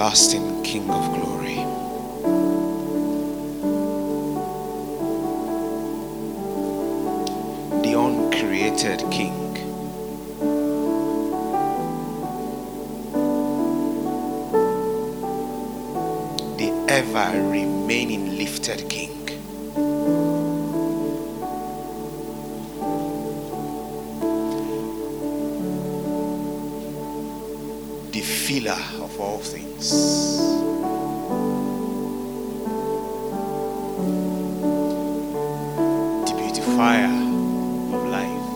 everlasting King of glory. The uncreated King. The ever remaining lifted King. The filler of all things. The beautifier of life.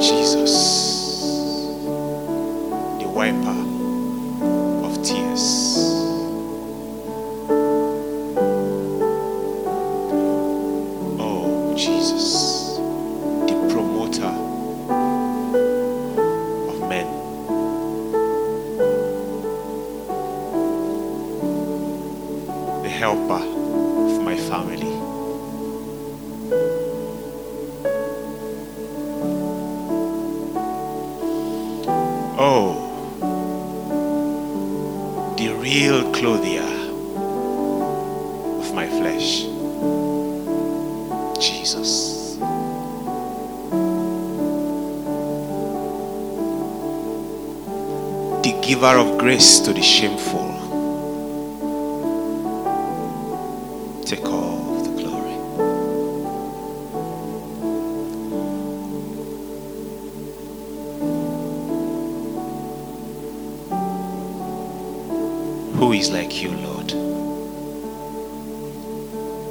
Jesus, the wiper of tears. Oh, Jesus. Helper of my family. Oh, the real clothier of my flesh, Jesus. The giver of grace to the shameful. Take all the glory. Who is like you, Lord?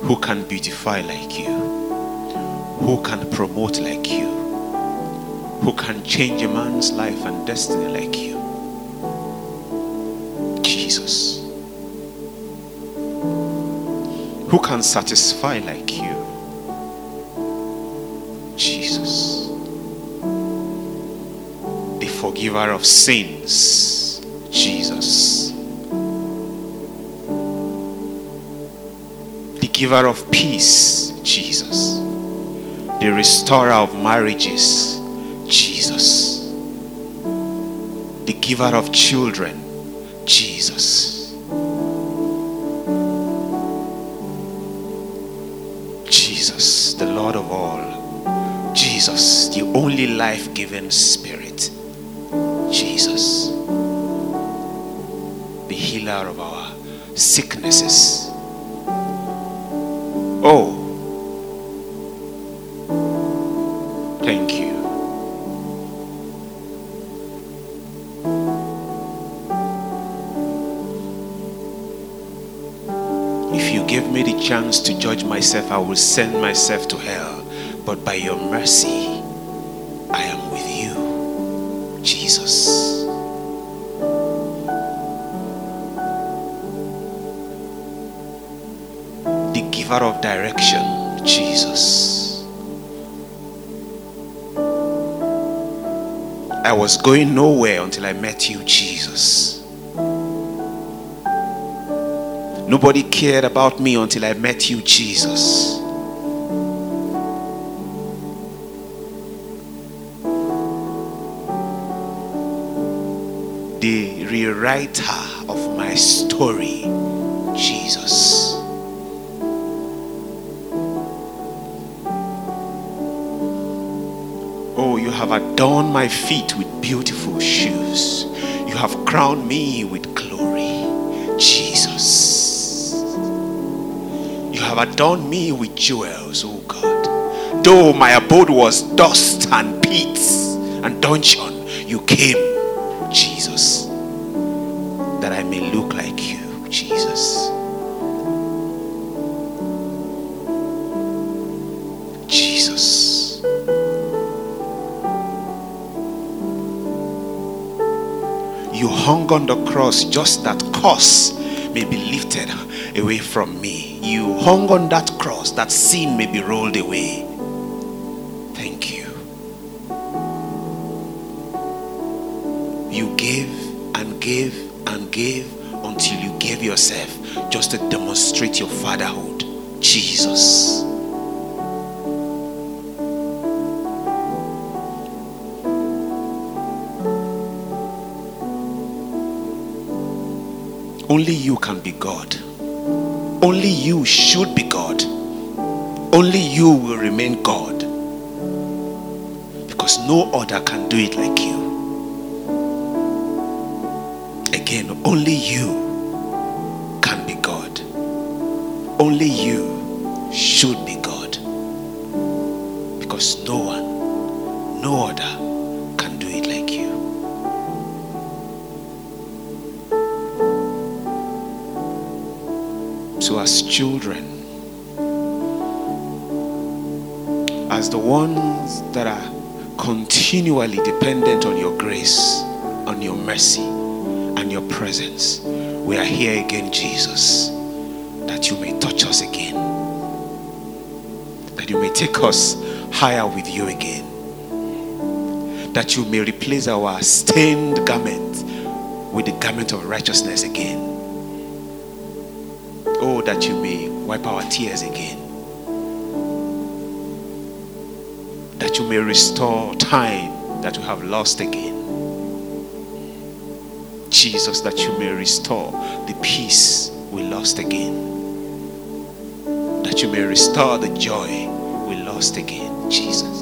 Who can beautify like you? Who can promote like you? Who can change a man's life and destiny like you? Jesus. Who can satisfy like you? Jesus. The forgiver of sins. Jesus. The giver of peace. Jesus. The restorer of marriages. Jesus. The giver of children. Jesus. Jesus, the Lord of all. Jesus, the only life-giving Spirit. Jesus, the healer of our sicknesses. Oh, thank you. If you give me the chance to judge myself, I will send myself to hell. But by your mercy, I am with you, Jesus. The giver of direction, Jesus. I was going nowhere until I met you, Jesus. Nobody cared about me until I met you, Jesus. The rewriter of my story, Jesus. Oh, you have adorned my feet with beautiful shoes. You have crowned me with glory, Jesus. You have adorned me with jewels, O God. Though my abode was dust and pits and dungeon, you came, Jesus, that I may look like you, Jesus. Jesus. You hung on the cross just that curse may be lifted away from me. You hung on that cross that sin may be rolled away. Thank you. You gave and gave and gave until you gave yourself just to demonstrate your fatherhood, Jesus. Only you can be God. Only you should be God. Only you will remain God. Because no other can do it like you. Again, only you can be God. Only you should be God. Because no one, no other can do it like you. So as children, as the ones that are continually dependent on your grace, on your mercy, and your presence, we are here again, Jesus, that you may touch us again, that you may take us higher with you again, that you may replace our stained garment with the garment of righteousness again. Oh, that you may wipe our tears again, that you may restore time that we have lost again, Jesus, that you may restore the peace we lost again, that you may restore the joy we lost again, Jesus,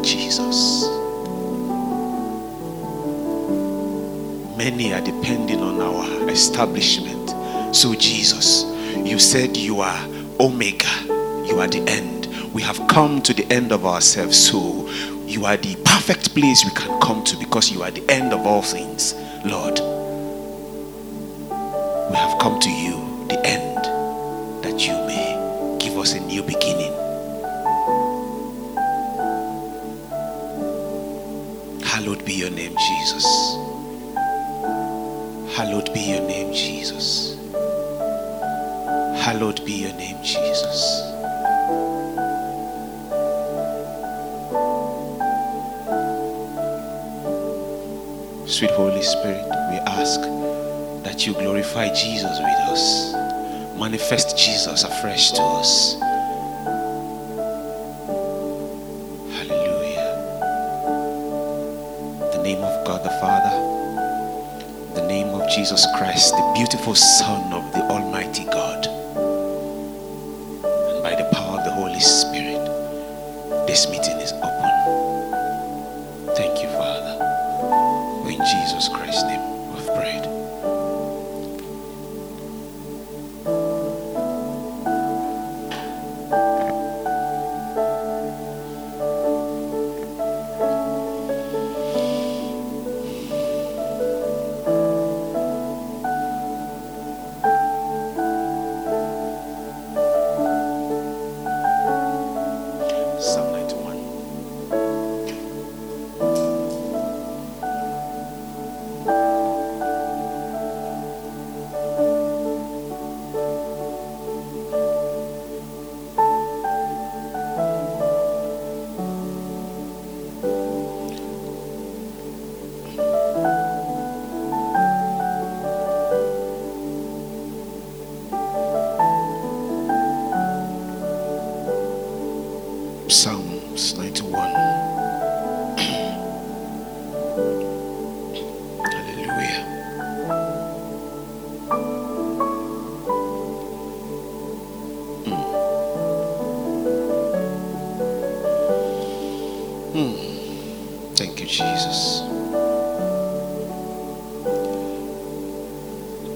Jesus. Many are depending on our establishment. So Jesus, you said you are Omega, you are the end. We have come to the end of ourselves, so you are the perfect place we can come to, because you are the end of all things, Lord. We have come to you, the end, that you may give us a new beginning. Hallowed be your name, Jesus. Hallowed be your name, Jesus. Hallowed be your name, Jesus. Sweet Holy Spirit, we ask that you glorify Jesus with us. Manifest Jesus afresh to us. Hallelujah. In the name of God the Father, in the name of Jesus Christ, the beautiful Son of the Almighty God, and by the power of the Holy Spirit, this meeting is open. Thank you, Father. In Jesus Christ's name we've prayed.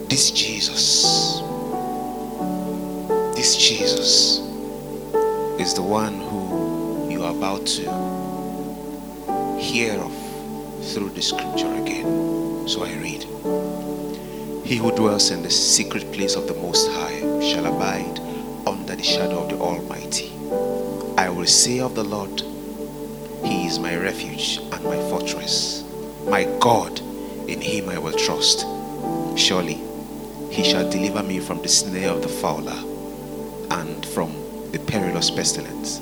This Jesus is the one who you are about to hear of through the scripture again. So I read, he who dwells in the secret place of the Most High shall abide under the shadow of the Almighty. I will say of the Lord, he is my refuge and my fortress, my God, in him I will trust. Surely he shall deliver me from the snare of the fowler and from the perilous pestilence.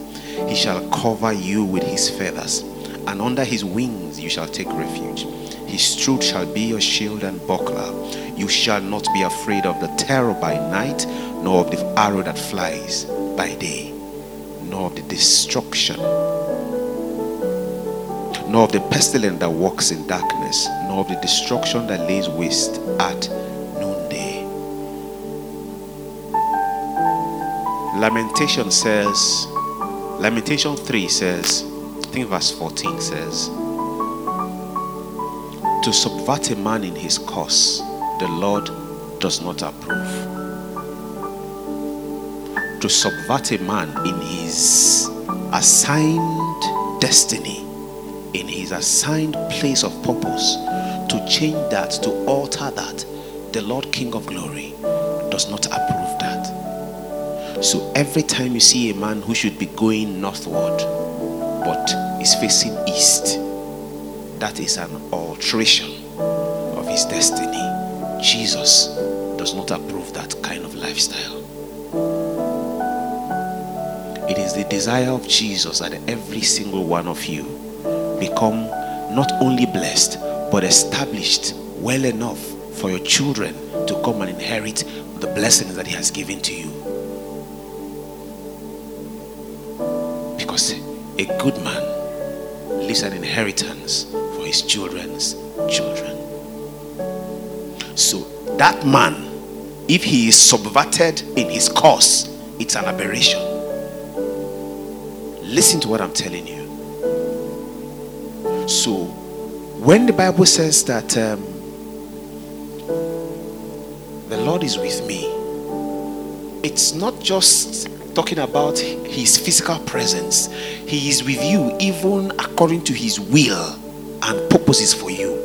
He shall cover you with his feathers, and under his wings you shall take refuge. His truth shall be your shield and buckler. You shall not be afraid of the terror by night, nor of the arrow that flies by day, nor of the destruction, nor of the pestilence that walks in darkness, nor of the destruction that lays waste at Lamentation 3 says, I think verse 14 says, to subvert a man in his course, the Lord does not approve. To subvert a man in his assigned destiny, in his assigned place of purpose, to change that, to alter that, the Lord King of Glory does not approve that. So every time you see a man who should be going northward but is facing east, that is an alteration of his destiny. Jesus does not approve that kind of lifestyle. It is the desire of Jesus that every single one of you become not only blessed, but established well enough for your children to come and inherit the blessings that He has given to you. Because a good man leaves an inheritance for his children's children. So that man, if he is subverted in his course, it's an aberration. Listen to what I'm telling you. So when the Bible says that the Lord is with me, it's not just talking about His physical presence. He is with you even according to His will and purposes for you.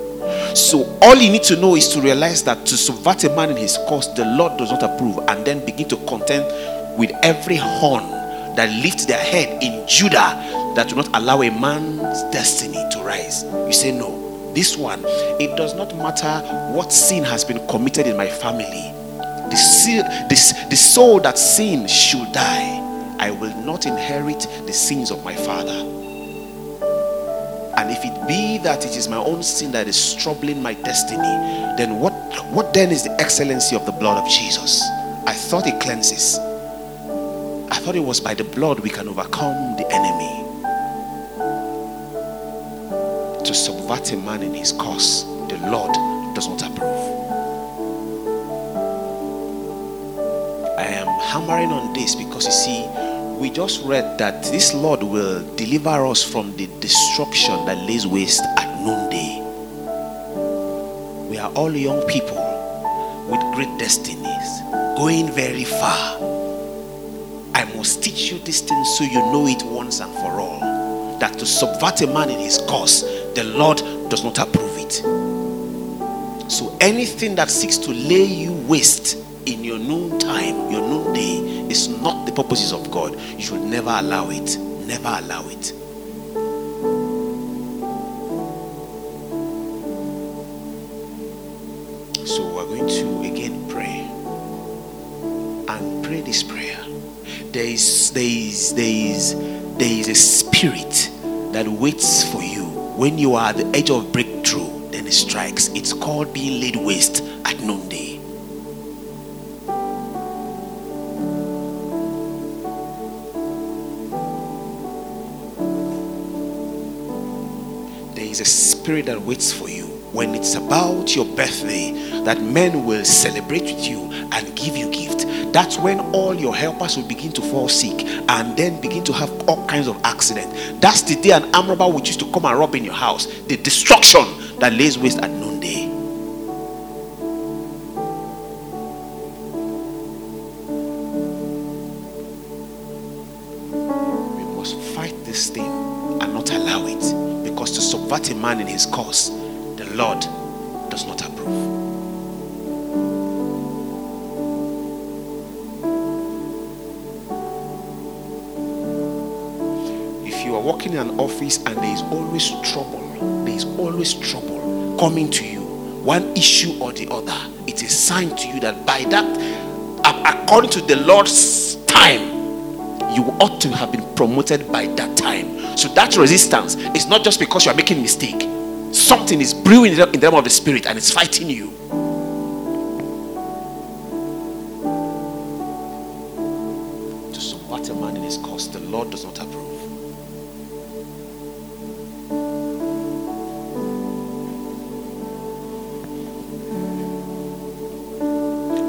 So all you need to know is to realize that to subvert a man in his course, the Lord does not approve, and then begin to contend with every horn that lifts their head in Judah that will not allow a man's destiny to rise. You say, no, this one, it does not matter what sin has been committed in my family. The soul that sin should die. I will not inherit the sins of my father. And if it be that it is my own sin that is troubling my destiny, then what then is the excellency of the blood of Jesus? I thought it cleanses. I thought it was by the blood we can overcome the enemy. To subvert a man in his course, the Lord does not approve. I am hammering on this because you see, we just read that this Lord will deliver us from the destruction that lays waste at noonday. We are all young people with great destinies, going very far. I must teach you this thing so you know it once and for all, that to subvert a man in his course, the Lord does not approve it. So anything that seeks to lay you waste in your noontime, your noonday, it's not the purposes of God. You should never allow it. Never allow it. So we're going to again pray. And pray this prayer. There is a spirit that waits for you. When you are at the edge of breakthrough, then it strikes. It's called being laid waste at noonday. A spirit that waits for you when it's about your birthday, that men will celebrate with you and give you gift. That's when all your helpers will begin to fall sick and then begin to have all kinds of accidents. That's the day an armed robber will choose to come and rob in your house. The destruction that lays waste at noonday. We must fight this thing and not allow it. To subvert a man in his course, the Lord does not approve. If you are working in an office and there is always trouble coming to you, one issue or the other, it is signed to you that by that, according to the Lord's time, you ought to have been promoted by that time. So that resistance is not just because you are making a mistake. Something is brewing in the realm of the spirit and it's fighting you. To subvert a man in his course, the Lord does not approve.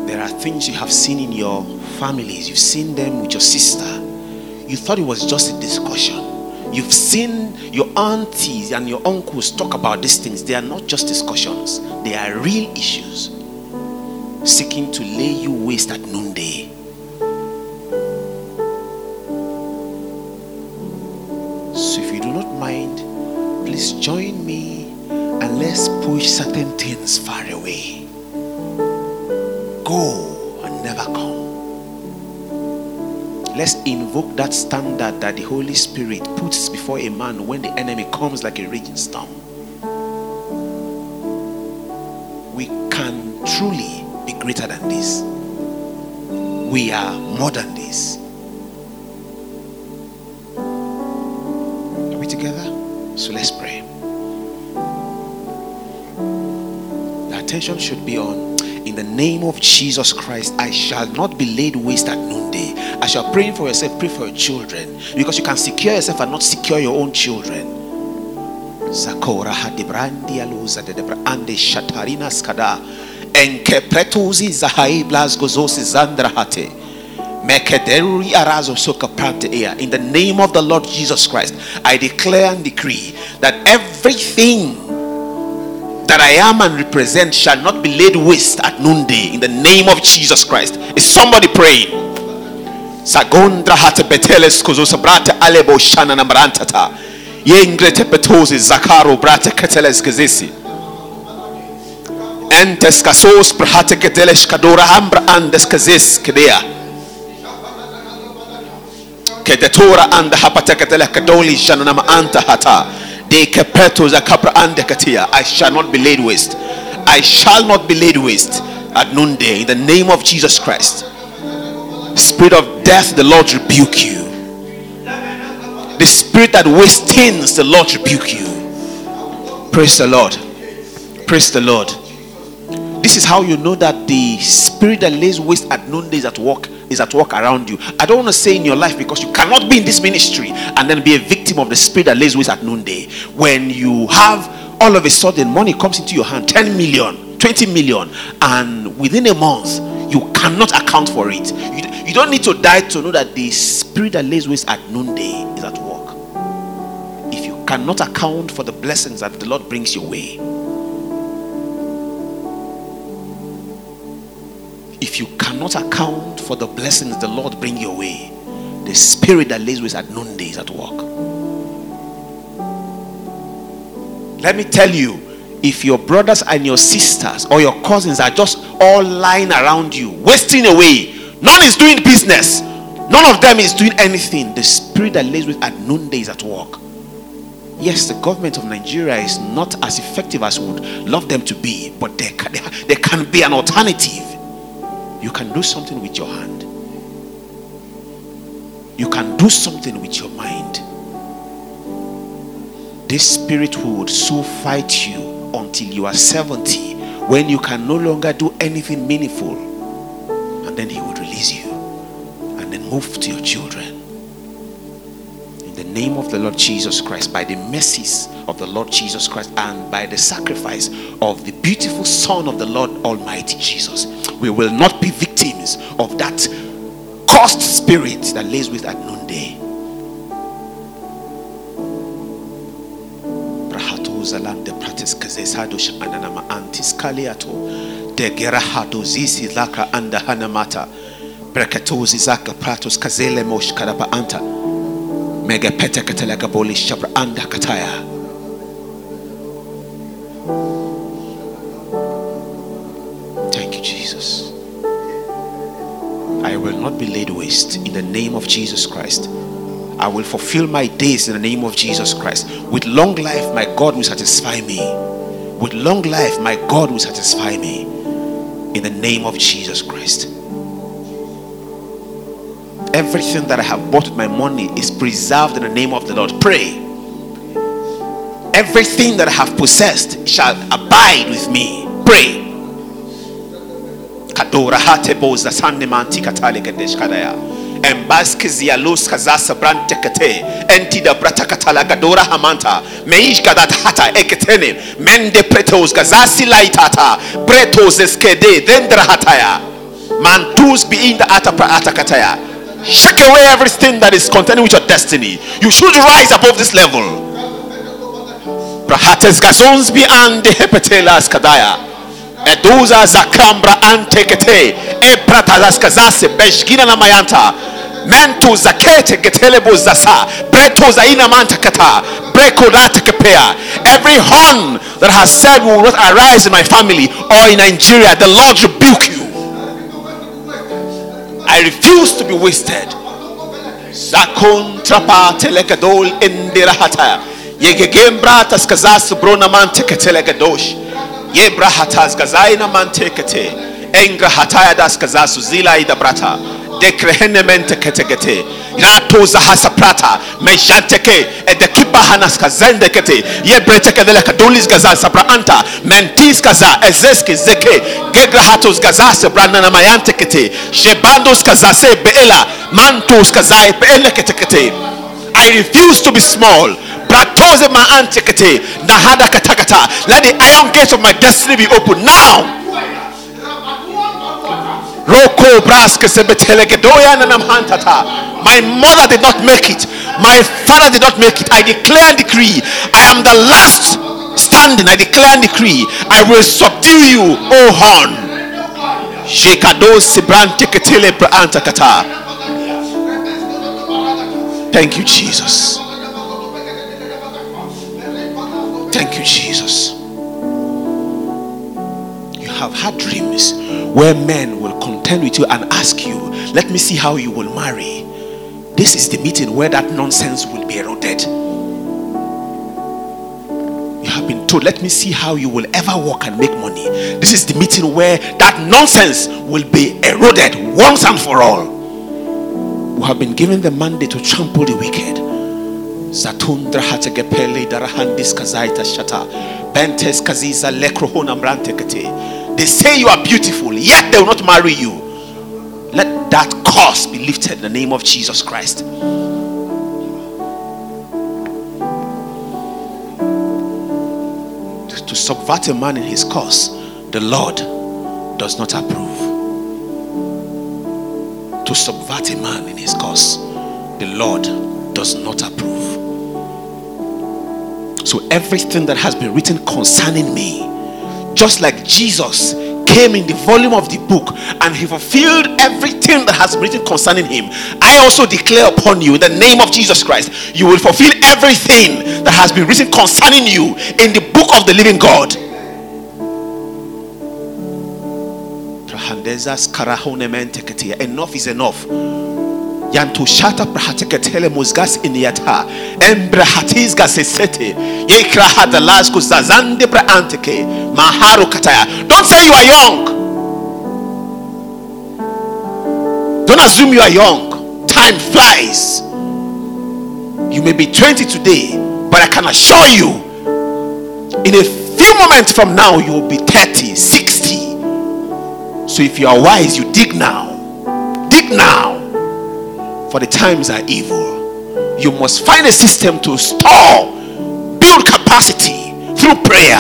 There are things you have seen in your families, you've seen them with your sister. You thought it was just a discussion. You've seen your aunties and your uncles talk about these things. They are not just discussions. They are real issues, seeking to lay you waste at noonday. So if you do not mind, please join me and let's push certain things far away. Go and never come. Let's invoke that standard that the Holy Spirit puts before a man when the enemy comes like a raging storm. We can truly be greater than this. We are more than this. Are we together? So let's pray. The attention should be on, in the name of Jesus Christ, I shall not be laid waste at noonday. As you are praying for yourself, pray for your children, because you can secure yourself and not secure your own children. In the name of the Lord Jesus Christ, I declare and decree that everything that I am and represent shall not be laid waste at noonday, in the name of Jesus Christ. Is somebody praying? Sagondra hata beteles kuzusa brata alebo shana nambrantata. Yengrete petosi zakaro brata keteles kizisi. Entes kasos prahate keteles kadora ambra andes kizis kedea. Kedetora and hapata ketele kadoli shana namanta hata. I shall not be laid waste. I shall not be laid waste at noonday, in the name of Jesus Christ. Spirit of death, the Lord rebuke you. The spirit that wastens, the Lord rebuke you. Praise the Lord. Praise the Lord. This is how you know that the spirit that lays waste at noonday is at work around you. I don't want to say in your life, because you cannot be in this ministry and then be a victim of the spirit that lays waste at noonday. When you have all of a sudden money comes into your hand, 10 million, 20 million, and within a month you cannot account for it. You don't need to die to know that the spirit that lays waste at noonday is at work. If you cannot account for the blessings that the Lord brings your way, if you cannot account for the blessings the Lord bring your way, the spirit that lays waste at noonday is at work. Let me tell you, if your brothers and your sisters or your cousins are just all lying around you, wasting away, none is doing business, none of them is doing anything, the spirit that lays waste at noonday is at work. Yes, the government of Nigeria is not as effective as we would love them to be, but there can be an alternative. You can do something with your hand. You can do something with your mind. This spirit would so fight you until you are 70, when you can no longer do anything meaningful, and then he would release you and then move to your children. In the name of the Lord Jesus Christ, by the mercies of the Lord Jesus Christ, and by the sacrifice of the beautiful Son of the Lord Almighty Jesus, we will not be victims of that cursed spirit that lays waste at noonday. Thank you, Jesus. I will not be laid waste, in the name of Jesus Christ. I will fulfill my days in the name of Jesus Christ. With long life, my God will satisfy me. With long life, my God will satisfy me, in the name of Jesus Christ. Everything that I have bought with my money is preserved in the name of the Lord. Pray. Everything that I have possessed shall abide with me. Pray. Mantus being the atakataya. Shake away everything that is contending with your destiny. You should rise above this level. Brahates gazons beyond the hepetelas kadaya. Eduza zakambra antekete. Ebratalas kazase beshgina na mayanta. Mentu zakete getelebo zasa. Breto zaina mantakata. Breko rata kepea. Every horn that has said will not arise in my family or in Nigeria, the Lord rebuke you. I refuse to be wasted. Zakon trapa telekadol indirahata. Yegegembra taskazas brona manteketelegadosh. Yebrahatas gazaina mantekete. Engrahataya daskazasu zila idabrata. Dekrehene menteketegete. Ratoza hasaprata. Mejanteke. Edekibahanas kazendekete. Yebretekelekadolis gazasa braanta. Mentis kaza ezeski zeke. Gegrahatos gazase brananamayantekete. Shebandos kazase beela. Mantos kazae beeleketekete. I refuse to be small. Bratoze ma antekete. Nahada katakata. Let the iron gates of my destiny be open now. Roko braske sebetelegedoya nanamhantata. My mother did not make it. My father did not make it. I declare and decree. I am the last standing. I declare and decree. I will subdue you, O horn. Thank you, Jesus. Thank you, Jesus. You have had dreams where men will contend with you and ask you, let me see how you will marry. This is the meeting where that nonsense will be eroded. You have been told, let me see how you will ever work and make money. This is the meeting where that nonsense will be eroded once and for all. We have been given the mandate to trample the wicked. Zatundra hategepele darahandis kazaita shata. Bentes kaziza lekrohon amrantekete. They say you are beautiful, yet they will not marry you. Let that curse be lifted in the name of Jesus Christ. To subvert a man in his course, the Lord does not approve. To subvert a man in his course, the Lord does not approve. So everything that has been written concerning me, just like Jesus came in the volume of the book and he fulfilled everything that has been written concerning him, I also declare upon you in the name of Jesus Christ, you will fulfill everything that has been written concerning you in the book of the living God. Enough is enough. Don't say you are young. Don't assume you are young. Time flies. You may be 20 today, but I can assure you, in a few moments from now, you will be 30, 60. So if you are wise, you dig now. Dig now. For the times are evil. You must find a system to store, build capacity through prayer.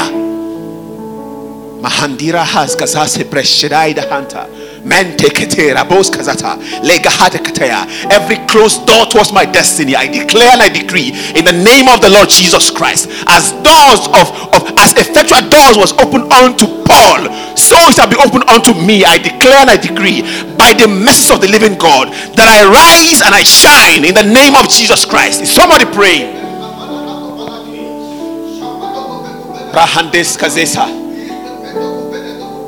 Mahandira has kazase breshedai the hunter. Mente ketera bos kazata legahate kataya. Every closed door towards my destiny, I declare and I decree in the name of the Lord Jesus Christ. As doors as effectual doors was opened unto Paul, so it shall be opened unto me. I declare and I decree by the message of the living God that I rise and I shine in the name of Jesus Christ. Is somebody praying? Rahandes kazesa.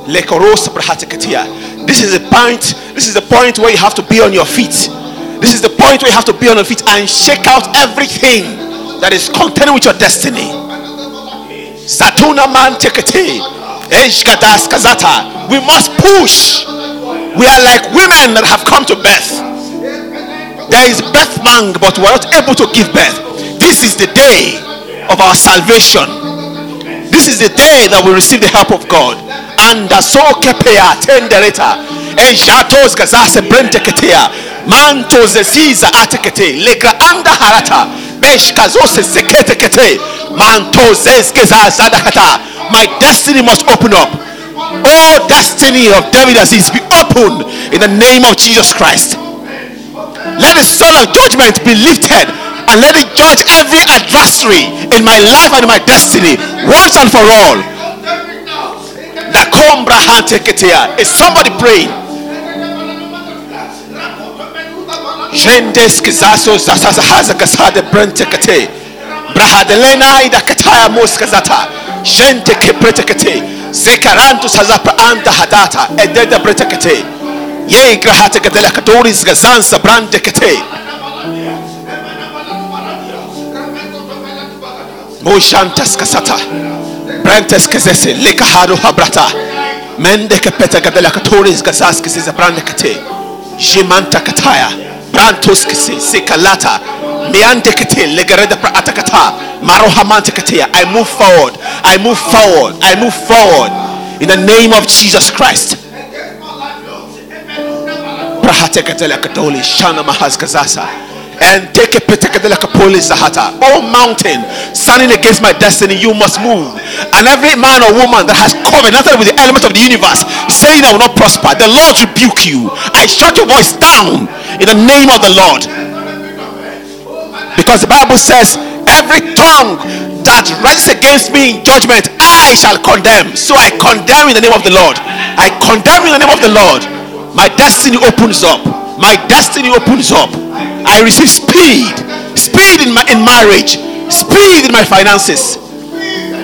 This is the point. This is the point where you have to be on your feet. This is the point where you have to be on your feet and shake out everything that is contending with your destiny. We must push. We are like women that have come to birth. There is birth mang, but we are not able to give birth. This is the day of our salvation. This is the day that we receive the help of God. And so kepea tendereta and shatos kazase brenteketea mantos ziza atekete legra anda harata besh kazose seketekete mantos zezkeza zadakata. My destiny must open up. All destiny of David as is be opened in the name of Jesus Christ. Let the sword of judgment be lifted, and let it judge every adversary in my life and my destiny once and for all. Is somebody praying? Zekarantus has a pranta hadata, a dead bretekate, Ye Grahataka de la Cadoris Gazanza Brandekate, Moshantas Casata, Brantes Casese, Leka Hado Habrata, Mendeka Petaka de la Cadoris Gazaskis is a brandekate, Jimanta Kataya, Brantuskis, Sekalata. I move forward in the name of Jesus Christ. Oh mountain standing against my destiny, you must move. And every man or woman that has covenanted with the element of the universe saying I will not prosper, the Lord rebuke you. I shut your voice down in the name of the Lord. Because the Bible says, every tongue that rises against me in judgment, I shall condemn. So I condemn in the name of the Lord. I condemn in the name of the Lord. My destiny opens up. My destiny opens up. I receive speed. Speed in marriage. Speed in my finances.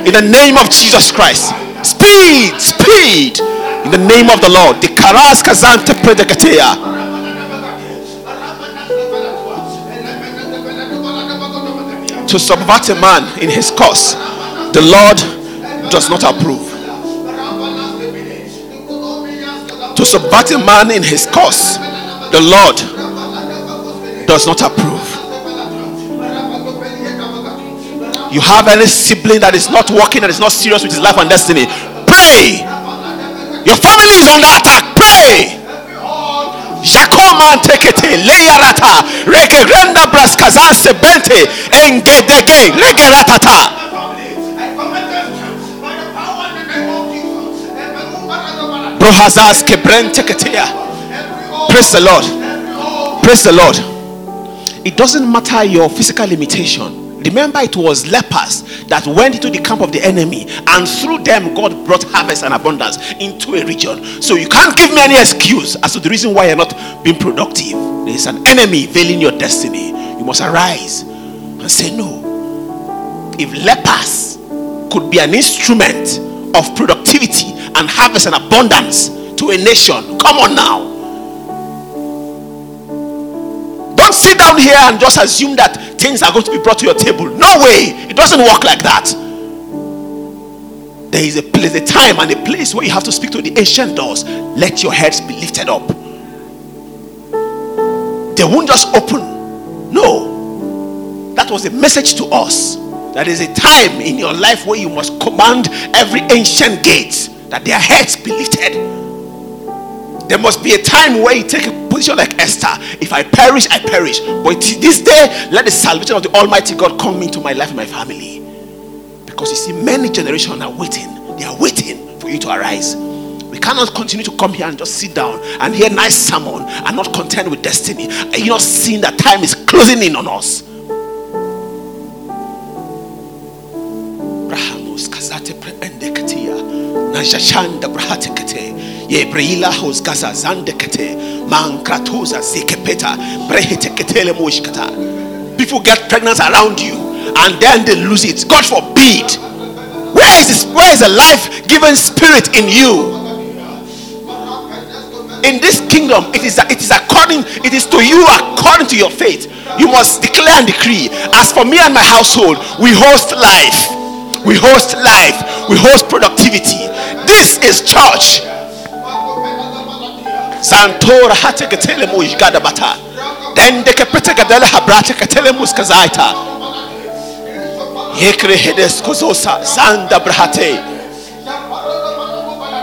In the name of Jesus Christ. Speed. Speed. In the name of the Lord. The Karas Kazante Predagatea. To subvert a man in his course, the Lord does not approve. To subvert a man in his course, the Lord does not approve. You have any sibling that is not working, that is not serious with his life and destiny, pray. Your family is under attack, pray. Jacoma tekete leyarata rekerenda braskazanse bente engedeke rekeratata. Brohazas kebrenteketea. Praise the Lord. Praise the Lord. It doesn't matter your physical limitation. Remember, it was lepers that went into the camp of the enemy, and through them God brought harvest and abundance into a region. So you can't give me any excuse as to the reason why you're not being productive. There is an enemy veiling your destiny. You must arise and say no. If lepers could be an instrument of productivity and harvest and abundance to a nation, come on now. Don't sit down here and just assume that things are going to be brought to your table. No way. It doesn't work like that. There is a place, a time and a place where you have to speak to the ancient doors. Let your heads be lifted up. They won't just open. No. That was a message to us. That is a time in your life where you must command every ancient gate that their heads be lifted. There must be a time where you take a position like Esther. If I perish, I perish. But this day, let the salvation of the Almighty God come into my life and my family. Because you see, many generations are waiting. They are waiting for you to arise. We cannot continue to come here and just sit down and hear nice sermon and not contend with destiny. Are you not seeing that time is closing in on us? Yebrila hos gaza zandekete mankratoza zekepeta breheteketele moshkata. People get pregnant around you and then they lose it. God forbid. Where is this? Where is a life-giving spirit in you? In this kingdom, it is to you according to your faith. You must declare and decree. As for me and my household, we host life. We host life. We host productivity. This is church. Santora hateketele moishgada bata. Then the kapetegadela habrata ketele muskazaita. Yekre hedes kozosa zanda brahate.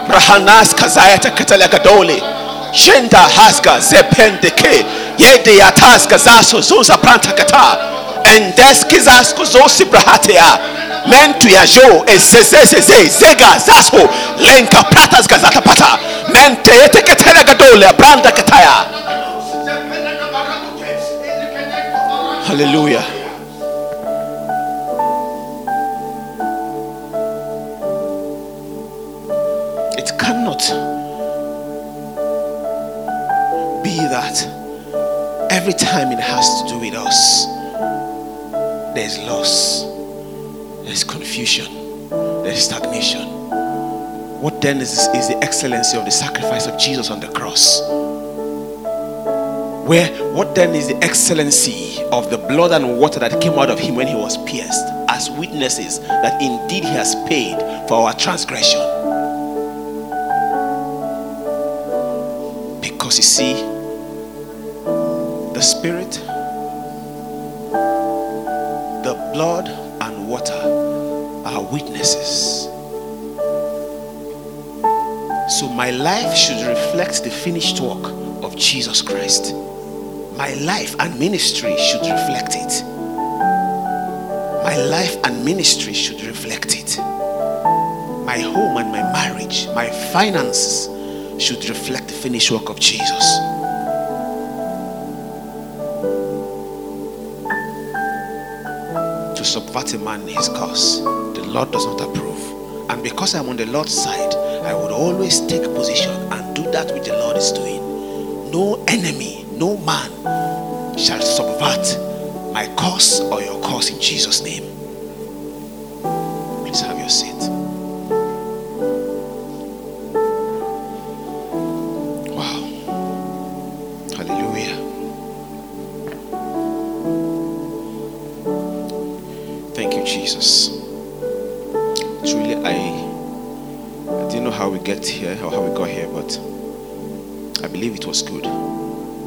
Brahanas kazaita ketele gadole. Shenda haska zependeke. Yede yataska zaso zosa pranta kata. Endes kizasko zosi brahatea. mentu ya jo zega zaso lenka pratas gazatapata mente yete ketele gadole branda kataya. Hallelujah. It cannot be that every time it has to do with us, there's loss, there's confusion, there's stagnation. What then is the excellency of the sacrifice of Jesus on the cross? Where what then is the excellency of the blood and water that came out of him when he was pierced, as witnesses that indeed he has paid for our transgression? Because you see, the Spirit, the blood and water are witnesses. So my life should reflect the finished work of Jesus Christ. My life and ministry should reflect it. My life and ministry should reflect it. My home and my marriage, my finances should reflect the finished work of Jesus. To subvert a man in his cause, the Lord does not approve. And because I'm on the Lord's side, I would always take position and do that which the Lord is doing. No enemy, no man shall subvert my cause or your cause in Jesus' name. Please have your seat. Wow. Hallelujah. Thank you, Jesus. Truly, I didn't know how we get here or how we got here, but I believe it was good.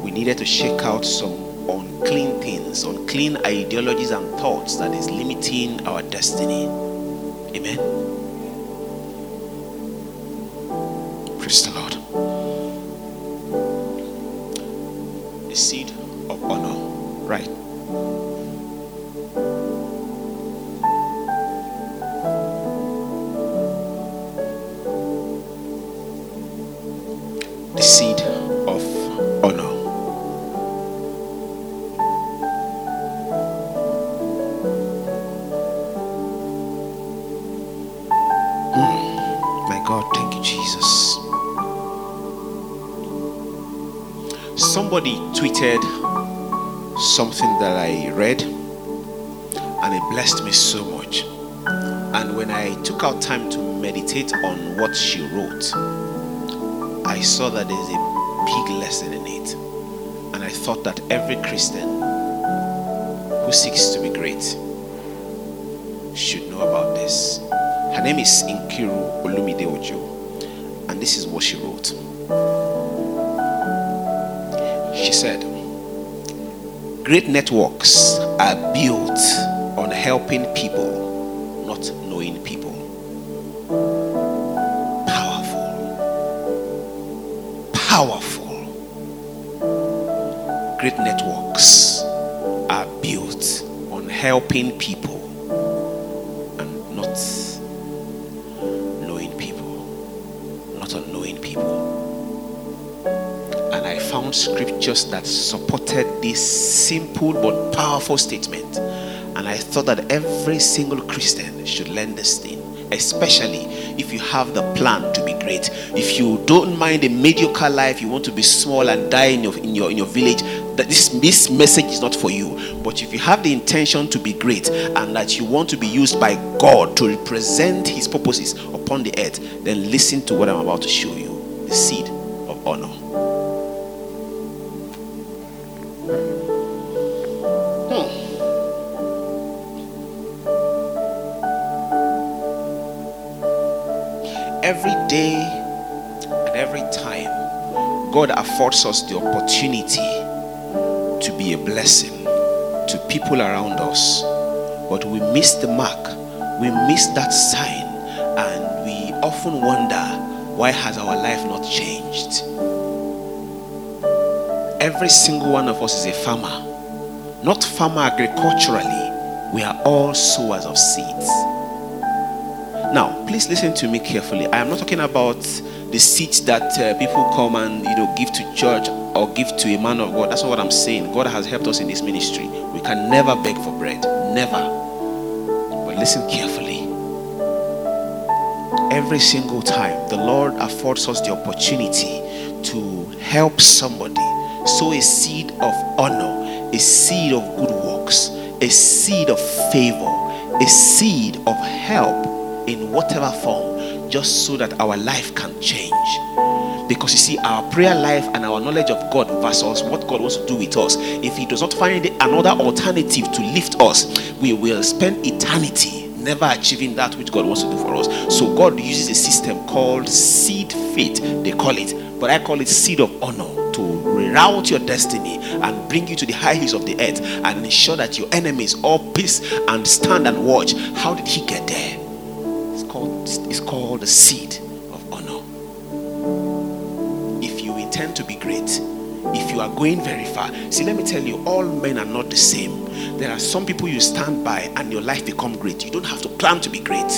We needed to shake out some unclean things, unclean ideologies and thoughts that is limiting our destiny. Amen. Praise the Lord. A seed of honor, right? Somebody tweeted something that I read and it blessed me so much. And when I took out time to meditate on what she wrote, I saw that there's a big lesson in it. And I thought that every Christian who seeks to be great should know about this. Her name is Nkiru Olumide Ojo, and this is what she wrote. She said, great networks are built on helping people, not knowing people. Powerful. Powerful. Great networks are built on helping people and not knowing people. Not on knowing people. And I found scriptures that supported this simple but powerful statement. And I thought that every single Christian should learn this thing, especially if you have the plan to be great. If you don't mind a mediocre life, you want to be small and die in your village, that this message is not for you. But if you have the intention to be great and that you want to be used by God to represent his purposes upon the earth, then listen to what I'm about to show you. The seed of honor. Every day and every time, God affords us the opportunity to be a blessing to people around us. But we miss the mark, we miss that sign, and we often wonder, why has our life not changed? Every single one of us is a farmer. Not farmer agriculturally, we are all sowers of seeds. Now, please listen to me carefully. I am not talking about the seats that people come and give to church or give to a man of God. That's not what I'm saying. God has helped us in this ministry. We can never beg for bread. Never. But listen carefully. Every single time, the Lord affords us the opportunity to help somebody sow a seed of honor, a seed of good works, a seed of favor, a seed of help in whatever form, just so that our life can change. Because you see, our prayer life and our knowledge of God versus what God wants to do with us, if He does not find another alternative to lift us, we will spend eternity never achieving that which God wants to do for us. So God uses a system called seed faith, they call it, but I call it seed of honor, to reroute your destiny and bring you to the high hills of the earth and ensure that your enemies all peace and stand and watch. How did He get there? It's called the seed of honor. If you intend to be great, if you are going very far, see, let me tell you, all men are not the same. There are some people you stand by and your life become great. You don't have to plan to be great.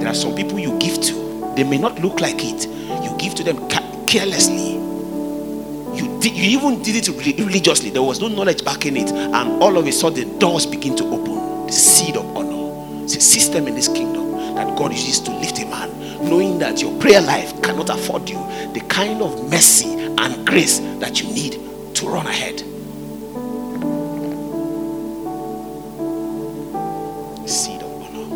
There are some people you give to. They may not look like it. You give to them carelessly. You even did it religiously. There was no knowledge backing it. And all of a sudden, doors begin to open. The seed of honor. It's a system in this kingdom that God uses to lift a man, knowing that your prayer life cannot afford you the kind of mercy and grace that you need to run ahead. Seed of honor.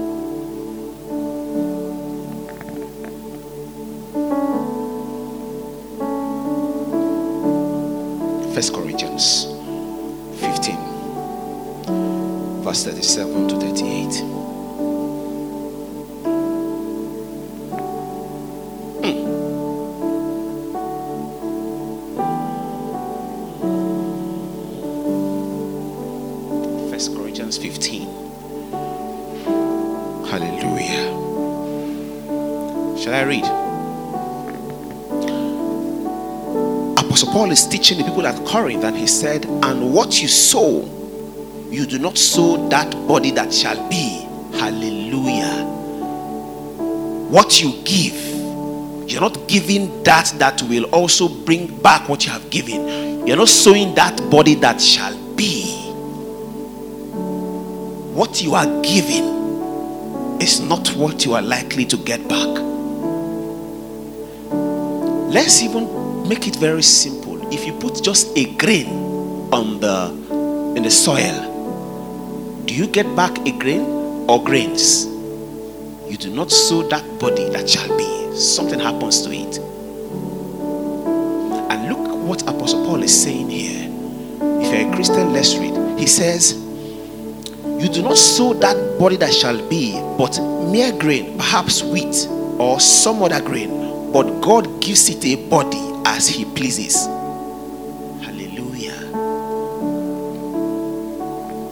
1 Corinthians 15:37-38. Paul is teaching the people at Corinth, and he said, and what you sow, you do not sow that body that shall be. Hallelujah. What you give, you're not giving that will also bring back what you have given. You're not sowing that body that shall be. What you are giving is not what you are likely to get back. Let's even make it very simple. If you put just a grain in the soil, do you get back a grain or grains? You do not sow that body that shall be. Something happens to it. And look what Apostle Paul is saying here. If you're a Christian, let's read. He says, you do not sow that body that shall be, but mere grain, perhaps wheat or some other grain, but God gives it a body as He pleases.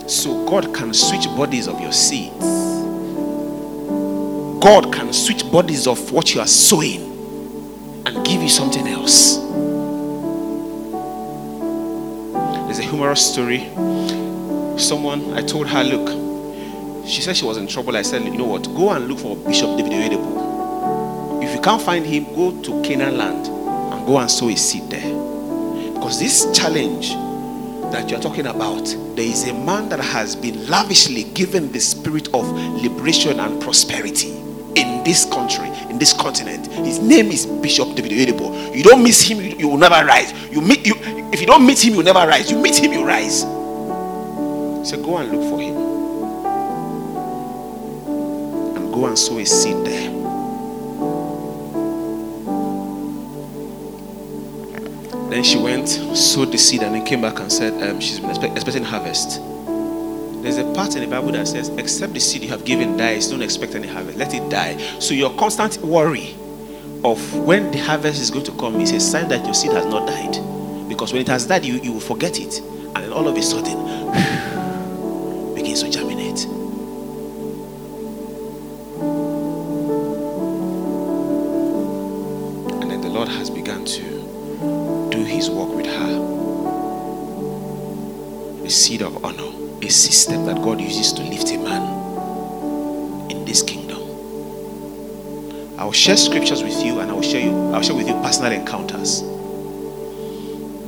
So God can switch bodies of your seeds. God can switch bodies of what you are sowing and give you something else. There's a humorous story. Someone, I told her, look, she said she was in trouble. I said, you know what, go and look for Bishop David Oyedepo. If you can't find him, go to Canaan land and go and sow a seed there. Because this challenge that you're talking about, there is a man that has been lavishly given the spirit of liberation and prosperity in this country, in this continent. His name is Bishop David Oyedepo. You don't miss him, you will never rise. If you don't meet him, you will never rise. You meet him, you rise. So go and look for him. And go and sow a seed there. Then she went, sowed the seed, and then came back and said, she's been expecting harvest. There's a part in the Bible that says, except the seed you have given dies, don't expect any harvest. Let it die. So your constant worry of when the harvest is going to come is a sign that your seed has not died. Because when it has died, you will forget it. And then all of a sudden, begins to germinate. And then the Lord has begun to His work with her. A seed of honor, a system that God uses to lift a man in this kingdom. I will share scriptures with you, and I will share with you personal encounters.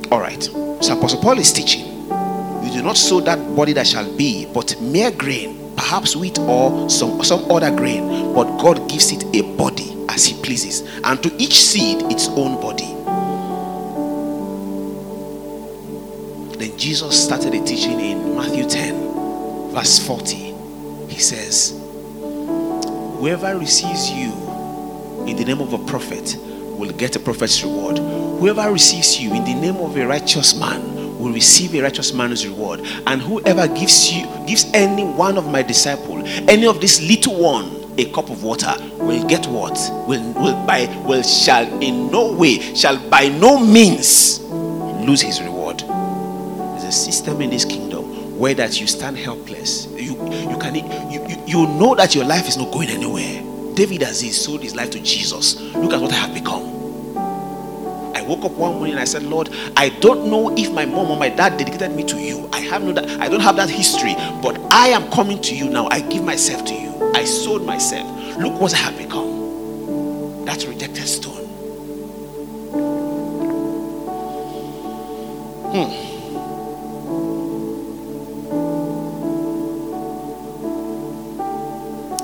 All right. So Apostle Paul is teaching. You do not sow that body that shall be, but mere grain, perhaps wheat or some other grain. But God gives it a body as He pleases, and to each seed its own body. Then Jesus started a teaching in Matthew 10, verse 40. He says, whoever receives you in the name of a prophet will get a prophet's reward. Whoever receives you in the name of a righteous man will receive a righteous man's reward. And whoever gives any one of my disciples, any of this little one, a cup of water, will get what? Shall by no means lose his reward. There's a system in this kingdom where that you stand helpless. You know that your life is not going anywhere. David, as he sold his life to Jesus, look at what I have become. I woke up one morning and I said, Lord, I don't know if my mom or my dad dedicated me to you. I don't have that history, but I am coming to you now. I give myself to you. I sold myself. Look what I have become. That rejected stone.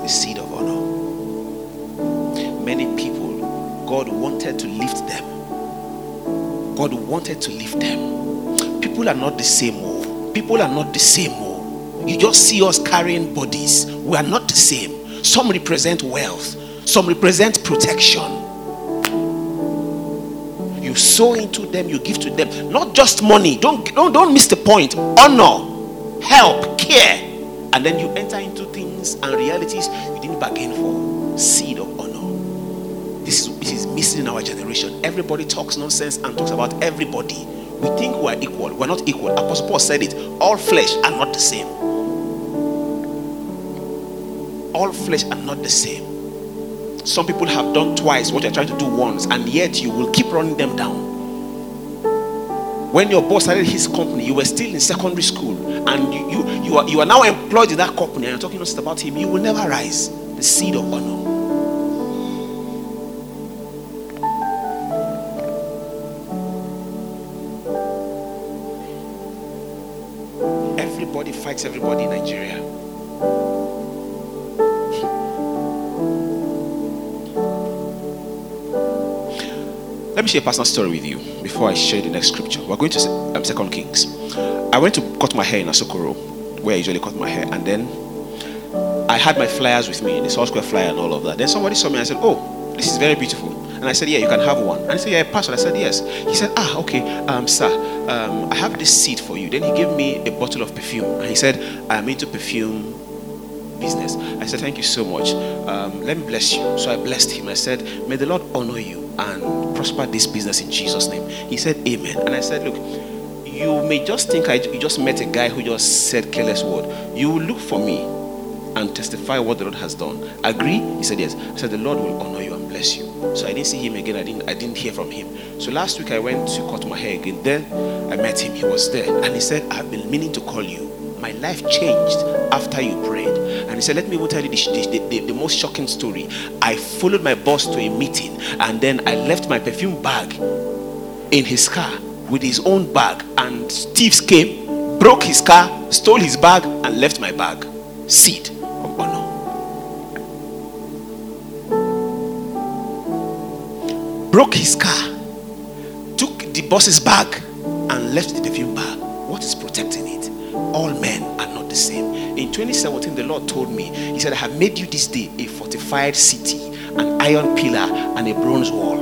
The seed of honor. Many people, God wanted to lift them. People are not the same. You just see us carrying bodies. We are not the same. Some represent wealth, some represent protection. You sow into them, you give to them, not just money. Don't miss the point. Honor, help, care, and then you enter into things and realities you didn't bargain for. Seed of honor. This is missing in our generation. Everybody talks nonsense and talks about everybody. We think we are equal. We are not equal. Apostle Paul said it. All flesh are not the same. All flesh are not the same. Some people have done twice what you are trying to do once, and yet you will keep running them down. When your boss started his company, you were still in secondary school, and you are now employed in that company, and you are talking nonsense about him. You will never rise. The seed of honor. Fights everybody in Nigeria. Let me share a personal story with you before I share the next scripture. We're going to 2 Kings. I went to cut my hair in Asokoro, where I usually cut my hair, and then I had my flyers with me, the South Square flyer and all of that. Then somebody saw me and said, "Oh, this is very beautiful." And I said, "Yeah, you can have one." And he said, "Yeah, Pastor." I said, "Yes." He said, "Okay, sir, I have this seed for you." Then he gave me a bottle of perfume. And he said, "I'm into perfume business." I said, "Thank you so much. Let me bless you." So I blessed him. I said, "May the Lord honor you and prosper this business in Jesus' name." He said, "Amen." And I said, "Look, you may just think you just met a guy who just said careless word. You will look for me and testify what the Lord has done. Agree?" He said, "Yes." I said, "The Lord will honor you and bless you." So I didn't see him again. I didn't hear from him. So last week I went to cut my hair again. Then I met him. He was there. And he said, "I've been meaning to call you. My life changed after you prayed." And he said, "Let me tell you the most shocking story. I followed my boss to a meeting. And then I left my perfume bag in his car with his own bag. And thieves came, broke his car, stole his bag, and left my bag." Seed. Broke his car, took the boss's bag, and left the perfume bag. What is protecting it? All men are not the same. In 2017, the Lord told me, He said, "I have made you this day a fortified city, an iron pillar, and a bronze wall."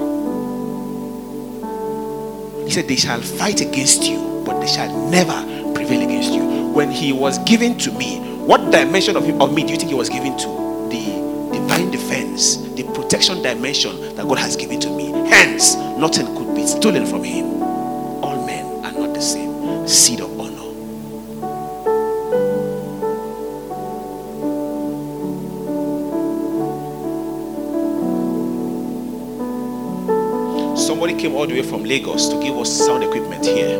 He said, "They shall fight against you, but they shall never prevail against you." When He was given to me, what dimension of me do you think He was given to? The divine defense, the protection dimension that God has given to me. Hence, nothing could be stolen from Him. All men are not the same. Seed of honor. Somebody came all the way from Lagos to give us sound equipment here.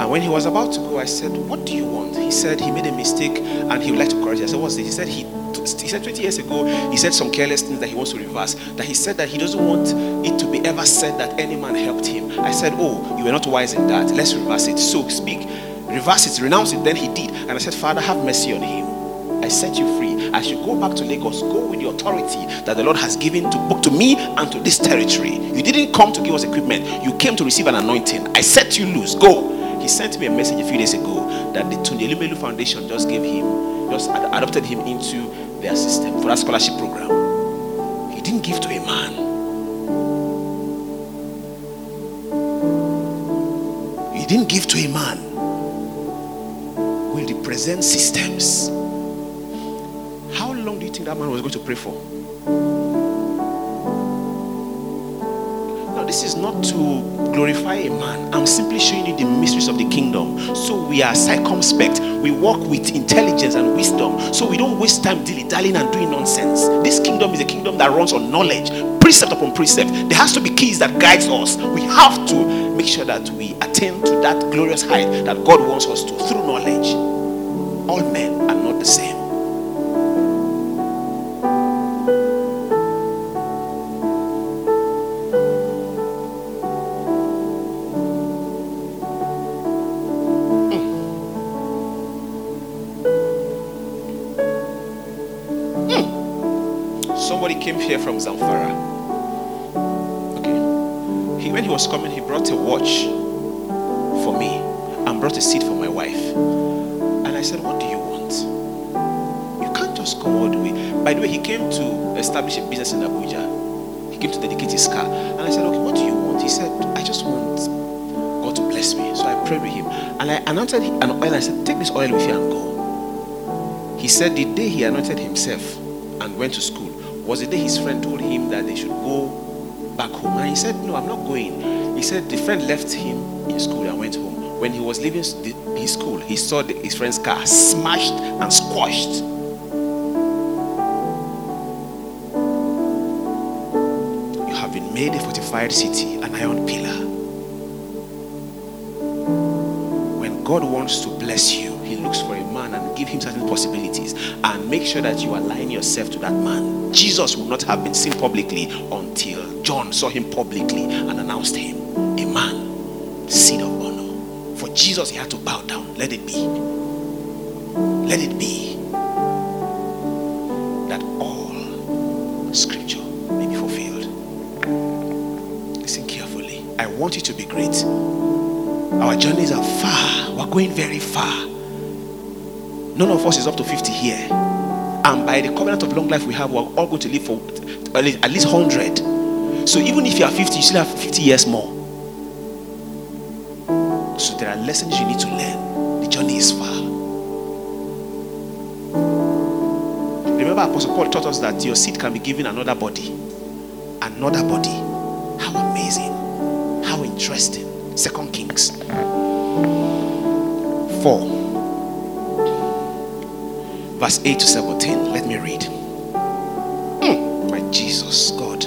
And when he was about to go, I said, "What do you want?" He said he made a mistake and he would like to correct it. I said, "What's this?" He said he he said 20 years ago, he said some careless things that he wants to reverse. That he said that he doesn't want it to be ever said that any man helped him. I said, oh, you were not wise in that. Let's reverse it. So speak, reverse it, renounce it. Then he did. And I said, Father, have mercy on him. I set you free. As you go back to Lagos, go with the authority that the Lord has given to book to me and to this territory. You didn't come to give us equipment. You came to receive an anointing. I set you loose. Go. He sent me a message a few days ago that the Tundelimelu Foundation just gave him, just adopted him into their system for a scholarship program. He didn't give to a man. He didn't give to a man. Will represent systems. How long do you think that man was going to pray for? Now, this is not to glorify a man. I'm simply showing you the mysteries of the kingdom. So we are circumspect. We walk with intelligence and wisdom. So we don't waste time dilly-dallying and doing nonsense. This kingdom is a kingdom that runs on knowledge, precept upon precept. There has to be keys that guides us. We have to make sure that we attain to that glorious height that God wants us to through knowledge. All men are not the same. Came here from Zamfara. Okay. When he was coming, he brought a watch for me and brought a seat for my wife. And I said, what do you want? You can't just go all the way. By the way, he came to establish a business in Abuja. He came to dedicate his car. And I said, okay, what do you want? He said, I just want God to bless me. So I prayed with him. And I anointed an oil. I said, take this oil with you and go. He said the day he anointed himself and went to school was the day his friend told him that they should go back home. And he said, no, I'm not going. He said the friend left him in school and went home. When he was leaving his school, he saw his friend's car smashed and squashed. You have been made a fortified city, an iron pillar. When God wants to bless you, he looks for a man and give him certain possibilities and make sure that you align yourself to that man. Jesus would not have been seen publicly until John saw him publicly and announced him a man, seed of honor. For Jesus, he had to bow down. Let it be. Let it be that all scripture may be fulfilled. Listen carefully. I want you to be great. Our journeys are far. We're going very far. None of us is up to 50 here. And by the covenant of long life we have, we're all going to live for at least 100. So even if you are 50, you still have 50 years more. So there are lessons you need to learn. The journey is far. Remember, Apostle Paul taught us that your seed can be given another body. Another body. How amazing. How interesting. 2 Kings 4. Verse 8 to 17, let me read. My Jesus, God.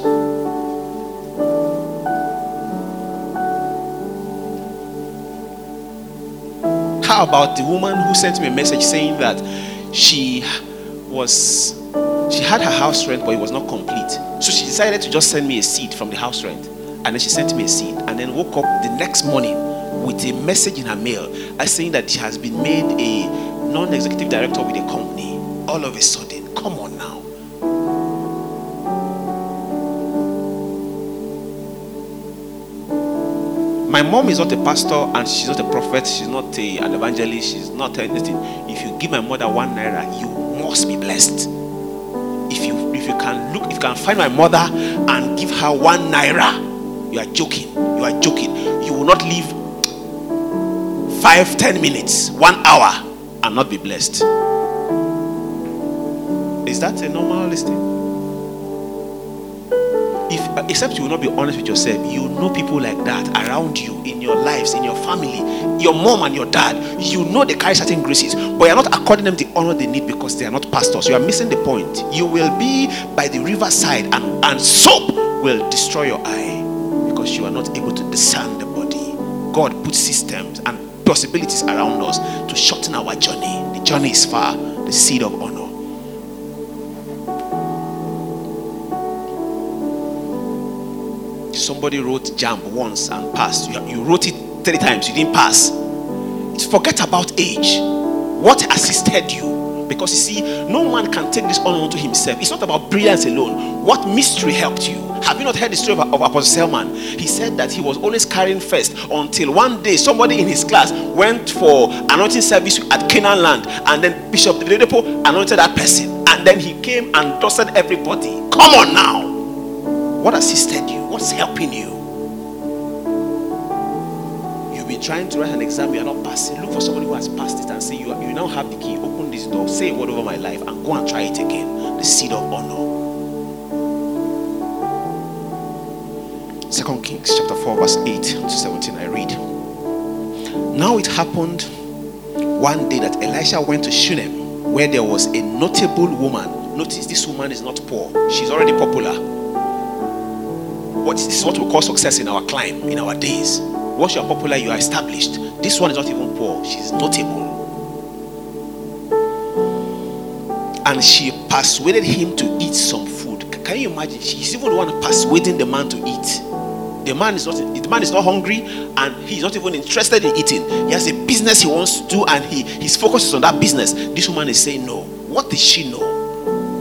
How about the woman who sent me a message saying that she had her house rent, but it was not complete. So she decided to just send me a seed from the house rent. And then she sent me a seed and then woke up the next morning with a message in her mail saying that she has been made a non-executive director with a company. All of a sudden, come on now. My mom is not a pastor and she's not a prophet. She's not an evangelist. She's not anything. If you give my mother 1 naira, you must be blessed. If you can find my mother and give her 1 naira, you are joking. You are joking. You will not live 5-10 minutes, 1 hour. And not be blessed. Is that a normal listing? Except you will not be honest with yourself. You know people like that around you, in your lives, in your family, your mom and your dad. You know they carry certain graces, but you are not according them the honor they need because they are not pastors. You are missing the point. You will be by the riverside and soap will destroy your eye because you are not able to discern the body. God puts systems and possibilities around us to shorten our journey. The journey is far. The seed of honor. somebody wrote JAMB once and passed. You wrote it 3 times, you didn't pass. Forget about age. What assisted you? Because you see, no man can take this honor unto himself. It's not about brilliance alone. What mystery helped you? Have you not heard the story of Apostle Selman? He said that he was always carrying first until one day somebody in his class went for anointing service at Canaan land, and then Bishop Dedepo anointed that person, and then he came and dusted everybody. Come on now. What assisted you? What's helping you? You've been trying to write an exam, you are not passing. Look for somebody who has passed it and say, you now have the key. Open this door, say a word over my life, and go and try it again. The seed of honor. 2 Kings chapter 4 verse 8 to 17, I read. Now it happened one day that Elisha went to Shunem, where there was a notable woman. Notice this woman is not poor. She's already popular. This is what we call success in our climb, in our days. Once you are popular, you are established. This one is not even poor. She's notable. And she persuaded him to eat some food. Can you imagine? She's even the one persuading the man to eat. The man is not hungry, and he's not even interested in eating. He has a business he wants to do, and his focus is on that business. This woman is saying no. What does she know?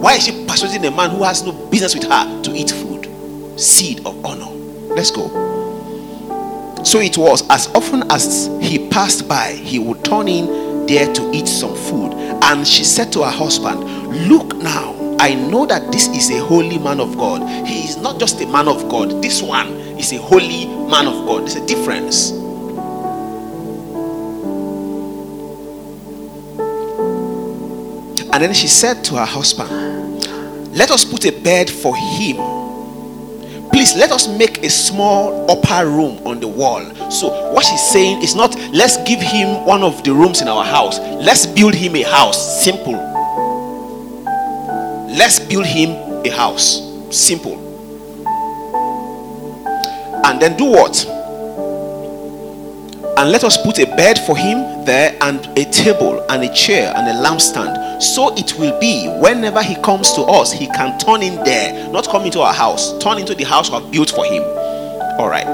Why is she persuading a man who has no business with her to eat food? Seed of honor. Let's go. So it was, as often as he passed by, he would turn in there to eat some food. And she said to her husband, "Look now, I know that this is a holy man of God." He is not just a man of God. This one is a holy man of God. There's a difference. And then she said to her husband, "Let us put a bed for him. Please let us make a small upper room on the wall." So what she's saying is not, let's give him one of the rooms in our house. Let's build him a house. Simple. Let's build him a house. Simple. And then do what? "And let us put a bed for him there, and a table, and a chair, and a lampstand. So it will be, whenever he comes to us, he can turn in there." Not come into our house. Turn into the house we have built for him. Alright.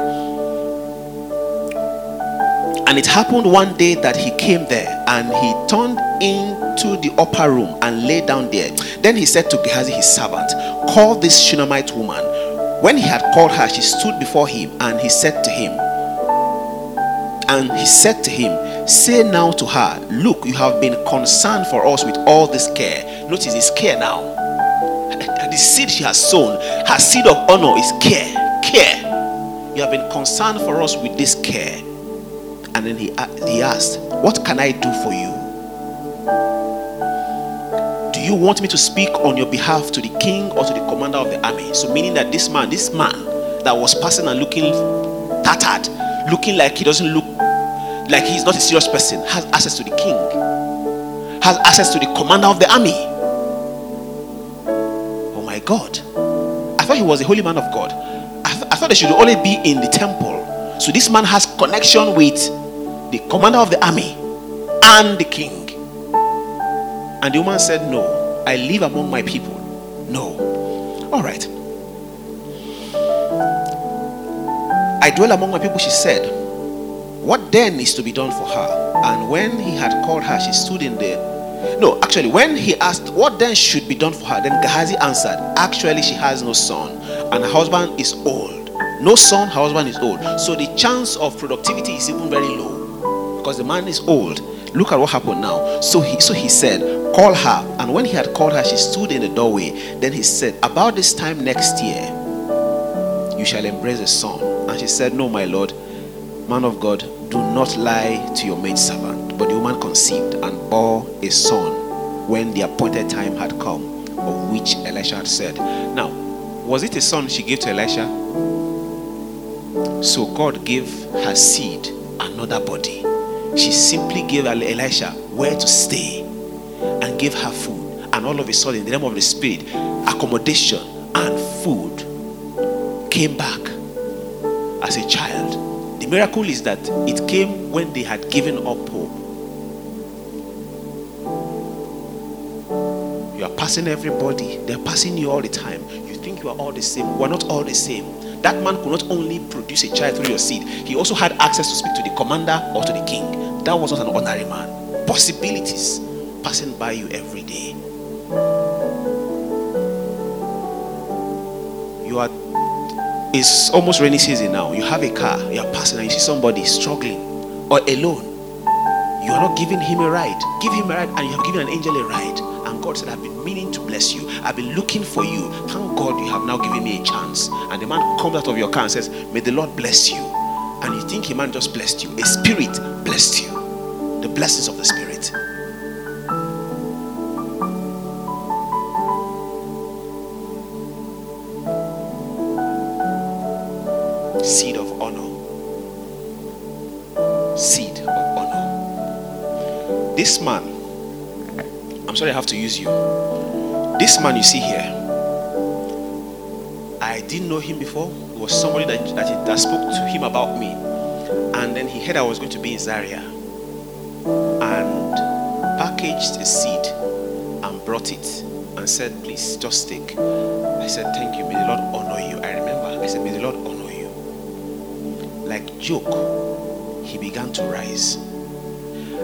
"And it happened one day that he came there, and he turned into the upper room and lay down there. Then he said to Gehazi his servant, 'Call this Shunammite woman.' When he had called her, she stood before him, and he said to him, 'Say now to her, look, you have been concerned for us with all this care.'" Notice his care now. The seed she has sown, her seed of honor is care. Care. "You have been concerned for us with this care." And then he asked, "What can I do for you? Do you want me to speak on your behalf to the king or to the commander of the army?" So meaning that this man that was passing and looking tattered, looking like he doesn't look like he's not a serious person, has access to the king, has access to the commander of the army. Oh my God. I thought he was a holy man of God. I thought they should only be in the temple. So this man has connection with the commander of the army and the king. And the woman said, "No, I live among my people." No. All right. "I dwell among my people," she said. "What then is to be done for her?" And when he had called her, she stood in there. No, actually, when he asked, "What then should be done for her?" Then Gehazi answered, "Actually, she has no son, and her husband is old." No son, her husband is old. So the chance of productivity is even very low, because the man is old. Look at what happened now. So he said, "Call her." And when he had called her, she stood in the doorway. Then he said, "About this time next year, you shall embrace a son." And she said, "No, my lord, man of God, do not lie to your maidservant." But the woman conceived and bore a son when the appointed time had come, of which Elisha had said. Now, was it a son she gave to Elisha? So God gave her seed another body. She simply gave Elisha where to stay and gave her food. And all of a sudden, in the name of the Spirit, accommodation and food came back as a child. The miracle is that it came when they had given up hope. You are passing everybody. They are passing you all the time. You think you are all the same. We are not all the same. That man could not only produce a child through your seed, he also had access to speak to the commander or to the king. That was not an ordinary man. Possibilities passing by you every day. You are, it's almost rainy season now. You have a car, you are passing and you see somebody struggling or alone. You are not giving him a ride. Give him a ride, and you have given an angel a ride. And God said, I've been meaning to bless you. I've been looking for you. Thank God you have now given me a chance. And the man comes out of your car and says, may the Lord bless you. And you think a man just blessed you. A spirit blessed you. The blessings of the spirit. Seed of honor. Seed of honor. This man, I'm sorry I have to use you. This man you see here, I didn't know him before. It was somebody that spoke to him about me. And then he heard I was going to be in Zaria. And packaged a seed and brought it and said, please, just take. I said, thank you. May the Lord honor you. I remember. I said, may the Lord honor you. Like joke, he began to rise.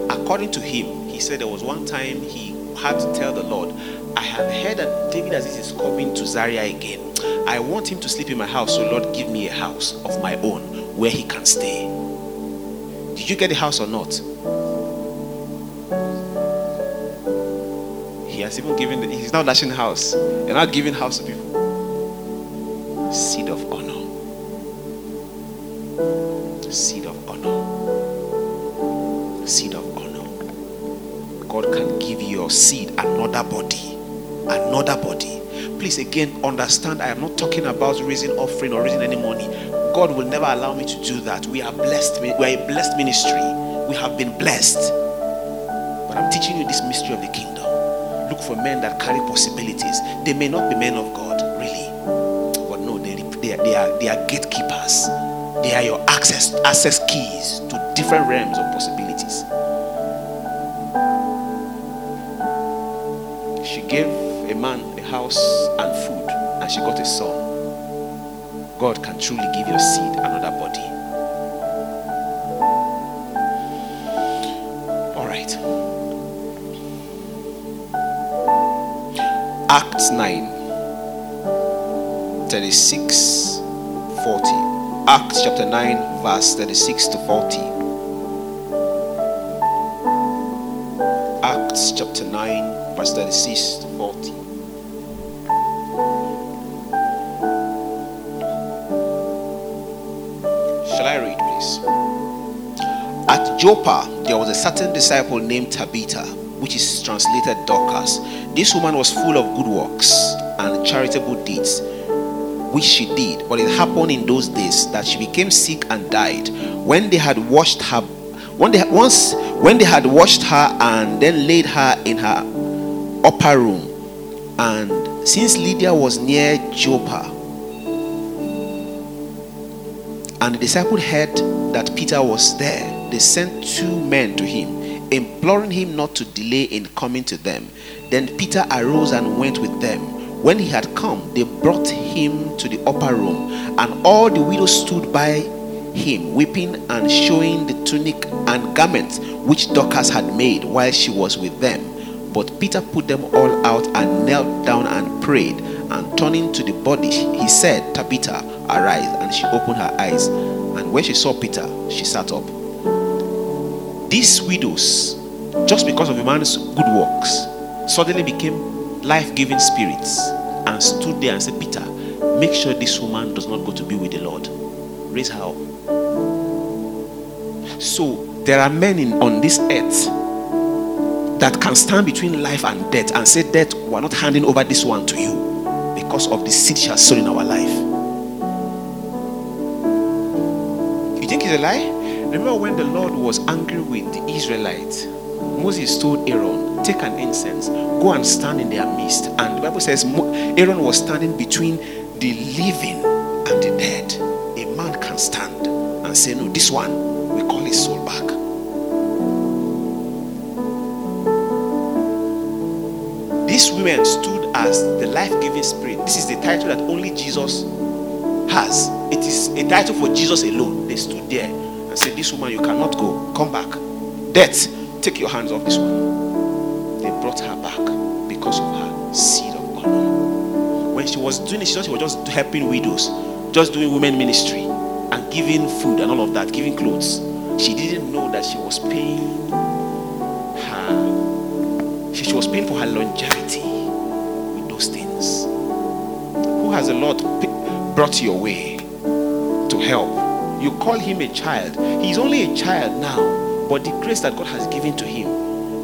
According to him, he said there was one time he had to tell the Lord, I have heard that David Aziz is coming to Zaria again. I want him to sleep in my house, so Lord, give me a house of my own where he can stay. Did you get the house or not? He has even given, he's now lashing house. You're not giving house to people. Seed of honor. Seed of honor. Seed of honor. God can give your seed another body. Another body. Please again understand, I am not talking about raising offering or raising any money. God will never allow me to do that. We are blessed. We are a blessed ministry. We have been blessed. But I'm teaching you this mystery of the kingdom. Look for men that carry possibilities. They may not be men of God, really. But no, they are gatekeepers. They are your access keys to different realms of possibilities. She gave a man a house and food, and she got a son. God can truly give your seed another body. All right. Acts 9, 36, 40. Acts chapter 9, verse 36 to 40. Acts chapter 9, verse 36 to 40. Shall I read, please? At Joppa, there was a certain disciple named Tabitha, which is translated Dorcas. This woman was full of good works and charitable deeds, which she did. But it happened in those days that she became sick and died. When they had washed her and then laid her in her upper room. And since Lydia was near Joppa, and the disciple heard that Peter was there, they sent two men to him, imploring him not to delay in coming to them. Then Peter arose and went with them. When he had come, they brought him to the upper room, and all the widows stood by him, weeping and showing the tunic and garments which Dorcas had made while she was with them. But Peter put them all out and knelt down and prayed, and turning to the body, he said, Tabitha, arise. And she opened her eyes, and when she saw Peter, she sat up. These widows, just because of a man's good works, suddenly became life-giving spirits and stood there and said, Peter, make sure this woman does not go to be with the Lord. Raise her up. So there are men on this earth that can stand between life and death and say, death, we are not handing over this one to you because of the seed she has sown in our life. You think it's a lie? Remember when the Lord was angry with the Israelites, Moses told Aaron, take an incense, go and stand in their midst. And the Bible says Aaron was standing between the living and the dead. A man can stand and say, no, this one, we call his soul back. These women stood as the life-giving spirit. This is the title that only Jesus cars. It is entitled for Jesus alone. They stood there and said, this woman, you cannot go. Come back. Death, take your hands off this woman. They brought her back because of her seed of honor. When she was doing it, she thought she was just helping widows, just doing women ministry and giving food and all of that, giving clothes. She didn't know that she was paying her. She was paying for her longevity with those things. Who has the Lord brought your way to help? You call him a child. He's only a child now, but the grace that God has given to him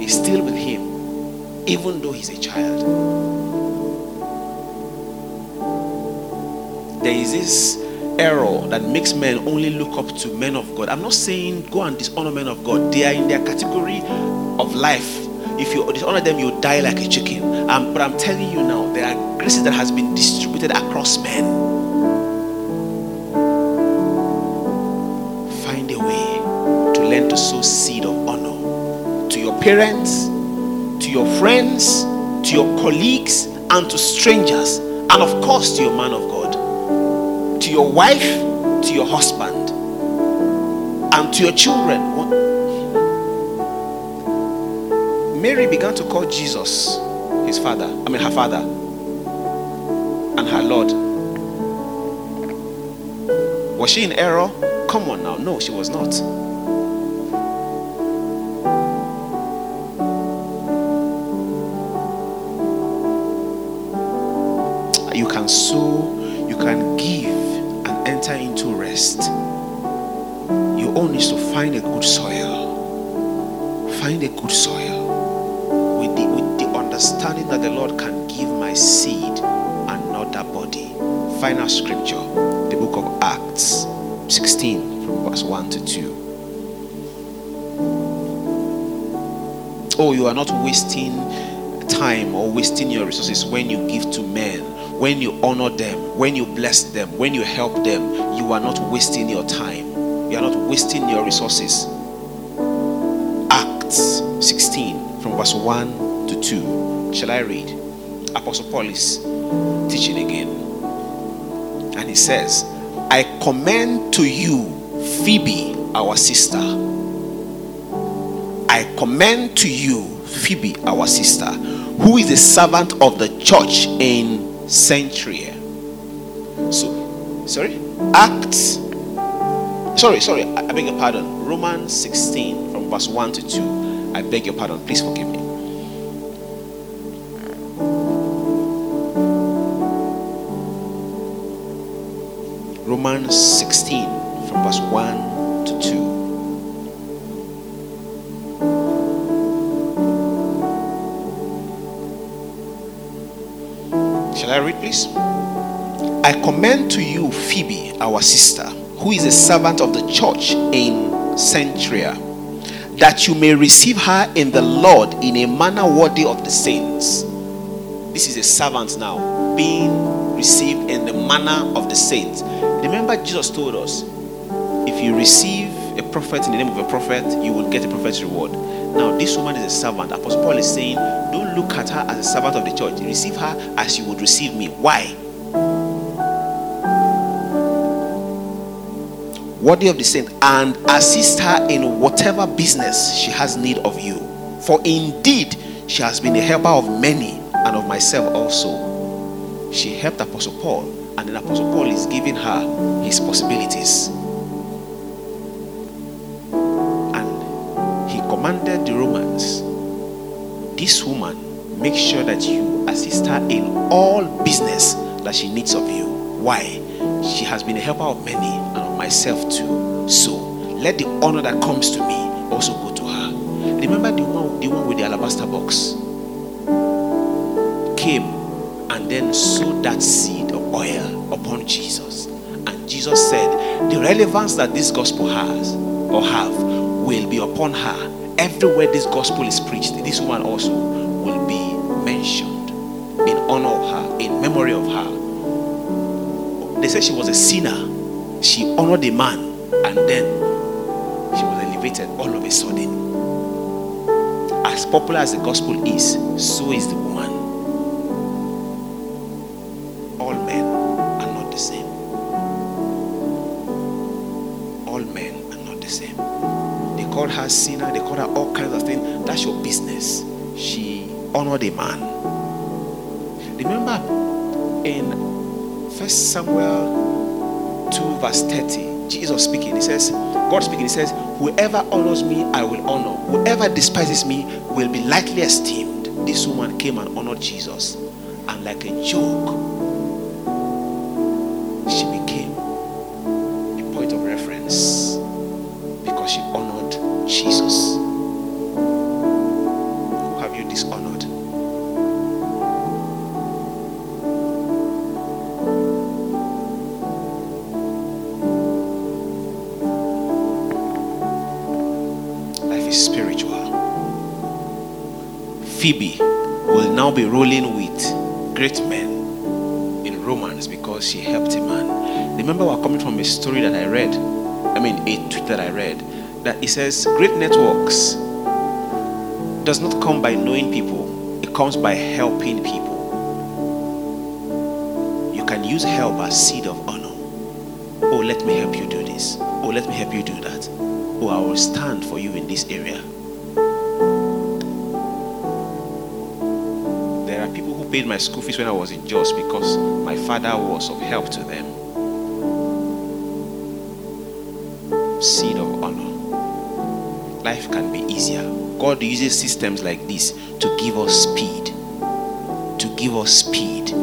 is still with him, even though he's a child. There is this error that makes men only look up to men of God. I'm not saying go and dishonor men of God. They are in their category of life. If you dishonor them, you die like a chicken. But I'm telling you now, there are graces that has been distributed across men. Find a way to learn to sow seed of honor to your parents, to your friends, to your colleagues, and to strangers, and of course to your man of God, to your wife, to your husband, and to your children. What? Mary began to call Jesus his father, her father, and her Lord. Was she in error? Come on now. No, she was not. You can sow, you can give, enter into rest. You only need to find a good soil. Find a good soil with the understanding that the Lord can give my seed and not that body. Final scripture, the book of Acts 16 from verse 1 to 2. Oh, you are not wasting time or wasting your resources when you give to men. When you honor them, when you bless them, when you help them, you are not wasting your time. You are not wasting your resources. Acts 16 from verse 1 to 2. Shall I read? Apostle Paul is teaching again. And he says, I commend to you Phoebe, our sister. I commend to you Phoebe, our sister, who is a servant of the church in Centuria. I beg your pardon. Romans 16 from verse 1 to 2. I beg your pardon. Please forgive me. Romans 16 from verse 1 to 2. Shall I read, please? I commend to you Phoebe, our sister, who is a servant of the church in Centuria, that you may receive her in the Lord in a manner worthy of the saints. This is a servant now, being received in the manner of the saints. Remember, Jesus told us, if you receive a prophet in the name of a prophet, you will get a prophet's reward. Now, this woman is a servant. Apostle Paul is saying, don't look at her as a servant of the church. Receive her as you would receive me. Why? Worthy of the saint, and assist her in whatever business she has need of you. For indeed, she has been a helper of many, and of myself also. She helped Apostle Paul, and then Apostle Paul is giving her his possibilities. Commanded the Romans, this woman, make sure that you assist her in all business that she needs of you. Why? She has been a helper of many, and of myself too. So let the honor that comes to me also go to her. Remember the one with the alabaster box came and then sowed that seed of oil upon Jesus, and Jesus said the relevance that this gospel has or have will be upon her. Everywhere this gospel is preached, this woman also will be mentioned in honor of her, in memory of her. They said she was a sinner. She honored a man, and then she was elevated all of a sudden. As popular as the gospel is, so is the woman. All men are not the same. called her sinner, they called her all kinds of things. That's your business. She honored a man. Remember in 1 Samuel 2 verse 30, Jesus speaking, he says, God speaking, he says, whoever honors me, I will honor. Whoever despises me will be lightly esteemed. This woman came and honored Jesus. And like a joke, she became a point of reference because she honored Jesus. Who have you dishonored? Life is spiritual. Phoebe will now be rolling with great men in Romans because she helped a man. Remember, we're coming from a story that I read, a tweet that I read, that it says, great networks does not come by knowing people, it comes by helping people. You can use help as seed of honor. Oh, let me help you do this. Oh, let me help you do that. Oh, I will stand for you in this area. Paid my school fees when I was in Jos because my father was of help to them. Seed of honor. Life can be easier. God uses systems like this to give us speed. To give us speed.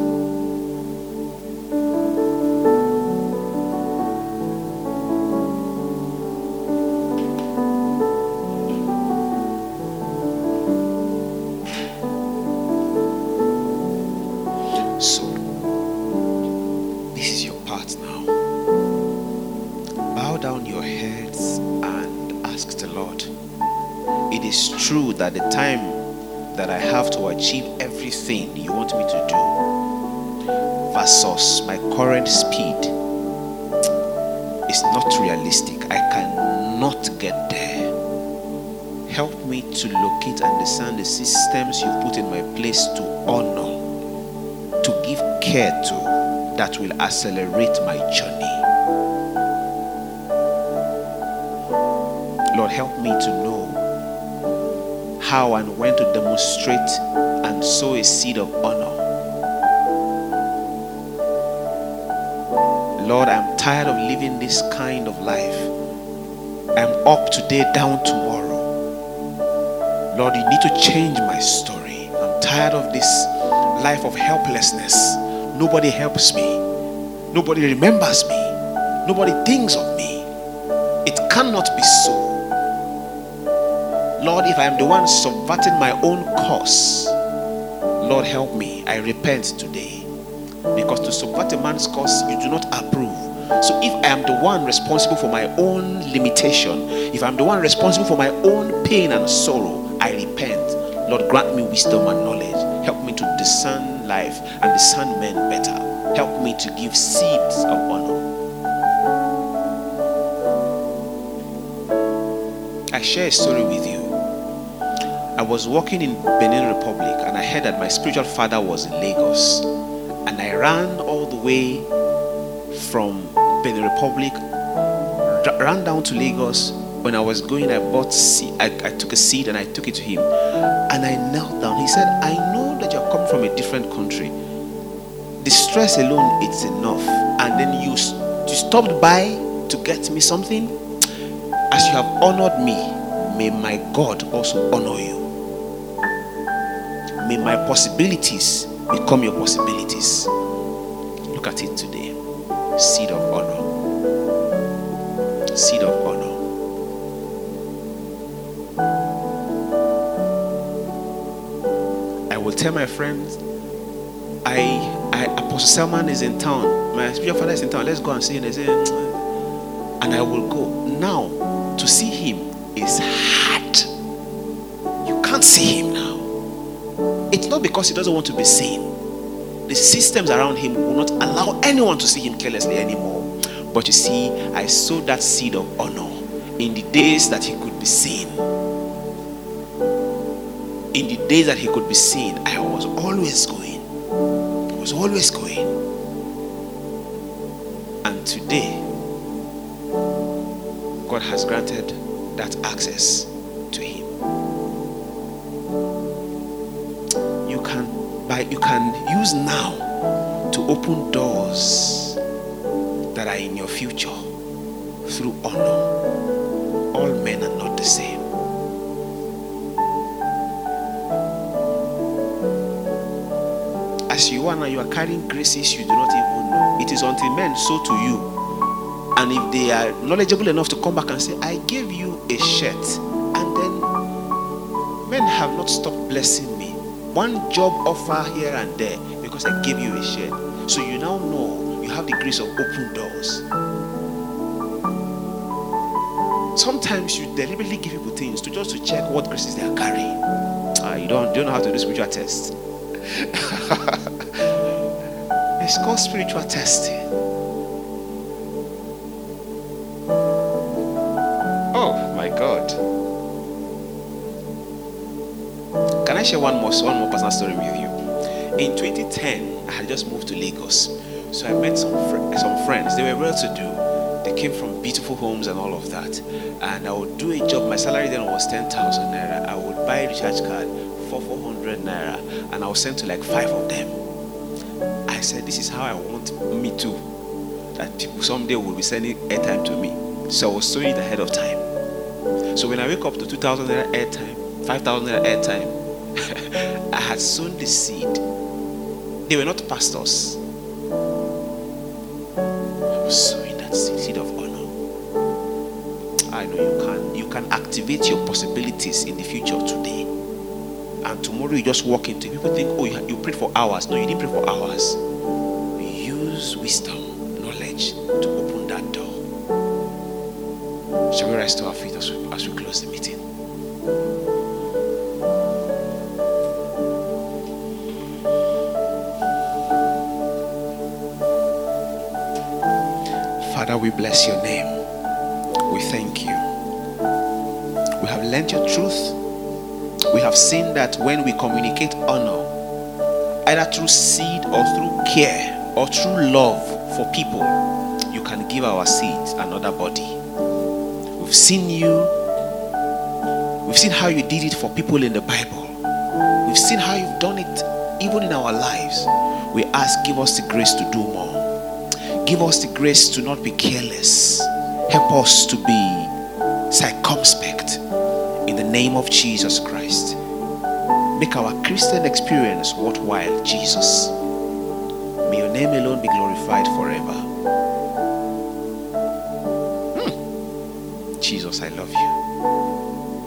That the time that I have to achieve everything you want me to do versus my current speed is not realistic. I cannot get there. Help me to locate and discern the systems you put in my place to honor, to give care to, that will accelerate my journey. Lord, help me to know how and when to demonstrate and sow a seed of honor. Lord, I'm tired of living this kind of life. I'm up today, down tomorrow. Lord, you need to change my story. I'm tired of this life of helplessness. Nobody helps me. Nobody remembers me. Nobody thinks of me. It cannot be so. Lord, if I am the one subverting my own course, Lord, help me. I repent today. Because to subvert a man's course, you do not approve. So if I am the one responsible for my own limitation, if I am the one responsible for my own pain and sorrow, I repent. Lord, grant me wisdom and knowledge. Help me to discern life and discern men better. Help me to give seeds of honor. I share a story with you. I was walking in Benin Republic and I heard that my spiritual father was in Lagos, and I ran all the way from Benin Republic, ran down to Lagos. When I was going, I took a seed and I took it to him, and I knelt down. He said, I know that you're coming from a different country. The stress alone, it's enough. And then you stopped by to get me something. As you have honored me, may my God also honor you. May my possibilities become your possibilities. Look at it today. Seed of honor. Seed of honor. I will tell my friends, I Apostle Selman is in town. My spiritual father is in town. Let's go and see him. They say, and I will go. Now, to see him is hard. You can't see him now. It's not because he doesn't want to be seen. The systems around him will not allow anyone to see him carelessly anymore. But you see, I sowed that seed of honor in the days that he could be seen. In the days that he could be seen, I was always going. I was always going. And today, God has granted that access to Him. You can use now to open doors that are in your future through honor. All men are not the same. As you are now, you are carrying graces you do not even know. It is until men sow to you, and if they are knowledgeable enough to come back and say, I gave you a shirt, and then men have not stopped blessing me. One job offer here and there because I gave you a shirt. So you now know you have the grace of open doors. Sometimes you deliberately give people things just to check what graces they are carrying. You don't know how to do spiritual tests. It's called spiritual testing. I share one more personal story with you. In 2010, I had just moved to Lagos, so I met some friends. They were well-to-do. They came from beautiful homes and all of that. And I would do a job. My salary then was 10,000 naira. I would buy a recharge card for 400 naira, and I was sent to like 5 of them. I said, "This is how I want me to. That people someday will be sending airtime to me." So I was sowing it ahead of time. So when I wake up to 2,000 naira airtime, 5,000 naira airtime, I had sown the seed. They were not pastors. I was sowing that seed of honor. I know you can activate your possibilities in the future today. And tomorrow you just walk into it. People think, oh, you prayed for hours. No, you didn't pray for hours. We use wisdom, knowledge to open that door. Shall we rise to our feet as we close the meeting? Father, we bless your name. We thank you. We have learned your truth. We have seen that when we communicate honor, either through seed or through care or through love for people, you can give our seeds another body. We've seen you. We've seen how you did it for people in the Bible. We've seen how you've done it even in our lives. We ask, give us the grace to do more. Give us the grace to not be careless. Help us to be circumspect in the name of Jesus Christ. Make our Christian experience worthwhile, Jesus. May your name alone be glorified forever. Jesus, I love you.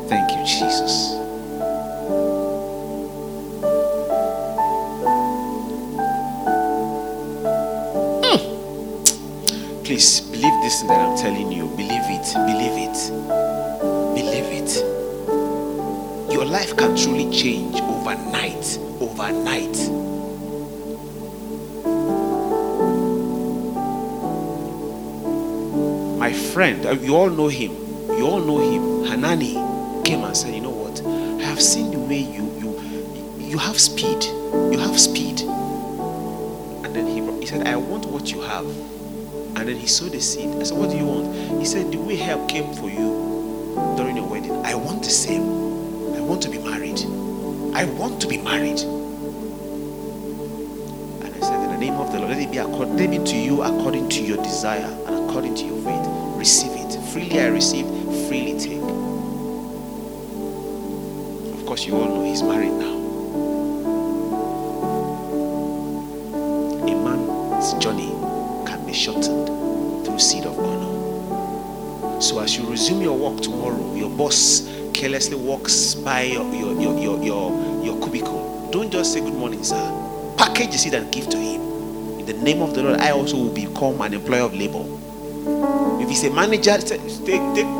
Thank you, Jesus. Please believe this that I'm telling you. Believe it. Your life can truly change overnight. My friend, you all know him, Hanani, came and said, you know what, I have seen the way you have speed. And then he said, I want what you have. And then he sowed the seed. I said, what do you want? He said, the way help came for you during your wedding, I want the same. I want to be married. And I said, in the name of the Lord, let it be according to you, according to your desire, and according to your faith. Receive it. Freely I receive, freely take. Of course, you all know he's married now. A man's journey shortened through seed of honor. So as you resume your work tomorrow, your boss carelessly walks by your cubicle. Don't just say good morning, sir. Package the seed and give to him. In the name of the Lord, I also will become an employer of labor. If he's a manager, take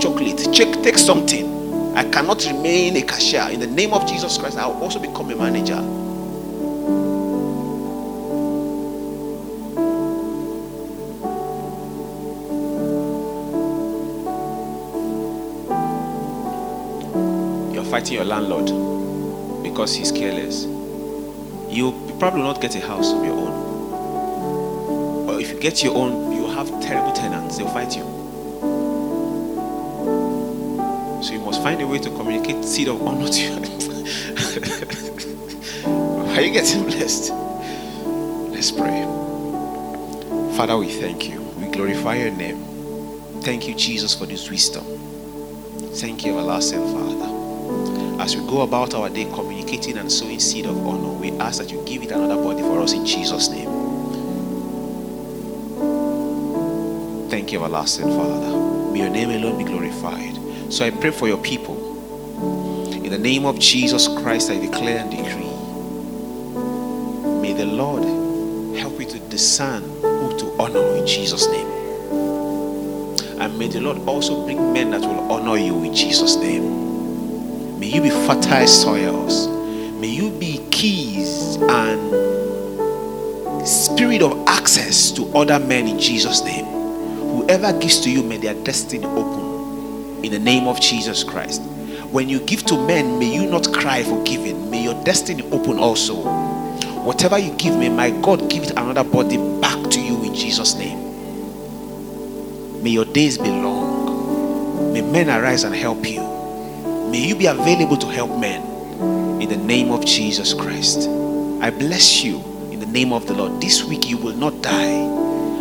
chocolate, take something. I cannot remain a cashier. In the name of Jesus Christ, I will also become a manager. Fighting your landlord because he's careless, you probably will not get a house of your own. Or if you get your own, you have terrible tenants, they'll fight you. So you must find a way to communicate seed of honor to you. Are you getting blessed? Let's pray. Father, we thank you. We glorify your name. Thank you, Jesus, for this wisdom. Thank you, everlasting Father. As we go about our day communicating and sowing seed of honor, we ask that you give it another body for us in Jesus' name. Thank you, everlasting Father. May your name alone be glorified. So I pray for your people. In the name of Jesus Christ, I declare and decree. May the Lord help you to discern who to honor in Jesus' name. And may the Lord also bring men that will honor you in Jesus' name. May you be fertile soils. May you be keys and spirit of access to other men in Jesus' name. Whoever gives to you, may their destiny open in the name of Jesus Christ. When you give to men, may you not cry for giving. May your destiny open also. Whatever you give, may my God give it another body back to you in Jesus' name. May your days be long. May men arise and help you. May you be available to help men. In the name of Jesus Christ, I bless you in the name of the Lord. This week you will not die.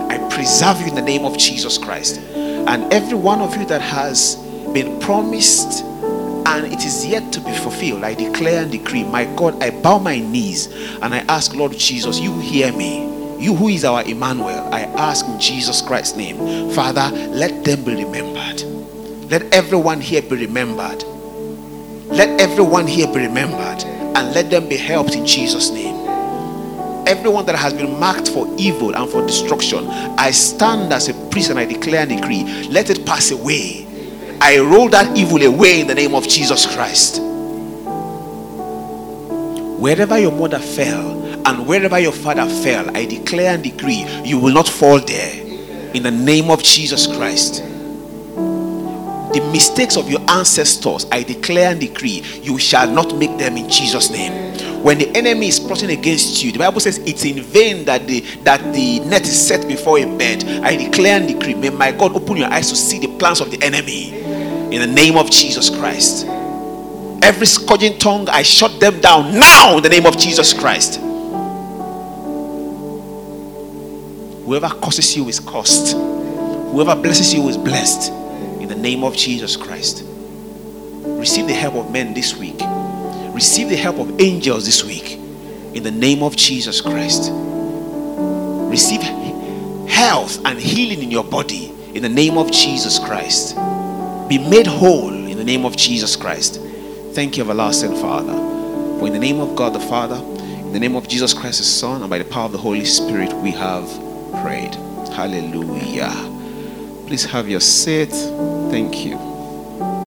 I preserve you in the name of Jesus Christ. And every one of you that has been promised and it is yet to be fulfilled, I declare and decree, my God, I bow my knees and I ask, Lord Jesus, you hear me. You who is our Emmanuel, I ask in Jesus Christ's name, Father, let them be remembered. Let everyone here be remembered. Let everyone here be remembered and let them be helped in Jesus' name. Everyone that has been marked for evil and for destruction, I stand as a priest and I declare and decree, let it pass away. I roll that evil away in the name of Jesus Christ. Wherever your mother fell, and wherever your father fell, I declare and decree, you will not fall there. In the name of Jesus Christ. The mistakes of your ancestors, I declare and decree, you shall not make them in Jesus' name. When the enemy is plotting against you, the Bible says it's in vain that the net is set before a bed. I declare and decree, may my God open your eyes to see the plans of the enemy. In the name of Jesus Christ. Every scourging tongue, I shut them down now in the name of Jesus Christ. Whoever curses you is cursed. Whoever blesses you is blessed. In the name of Jesus Christ. Receive the help of men this week. Receive the help of angels this week. In the name of Jesus Christ. Receive health and healing in your body. In the name of Jesus Christ. Be made whole in the name of Jesus Christ. Thank you, everlasting Father. For in the name of God the Father, in the name of Jesus Christ His Son, and by the power of the Holy Spirit, we have prayed. Hallelujah. Please have your seat. Thank you.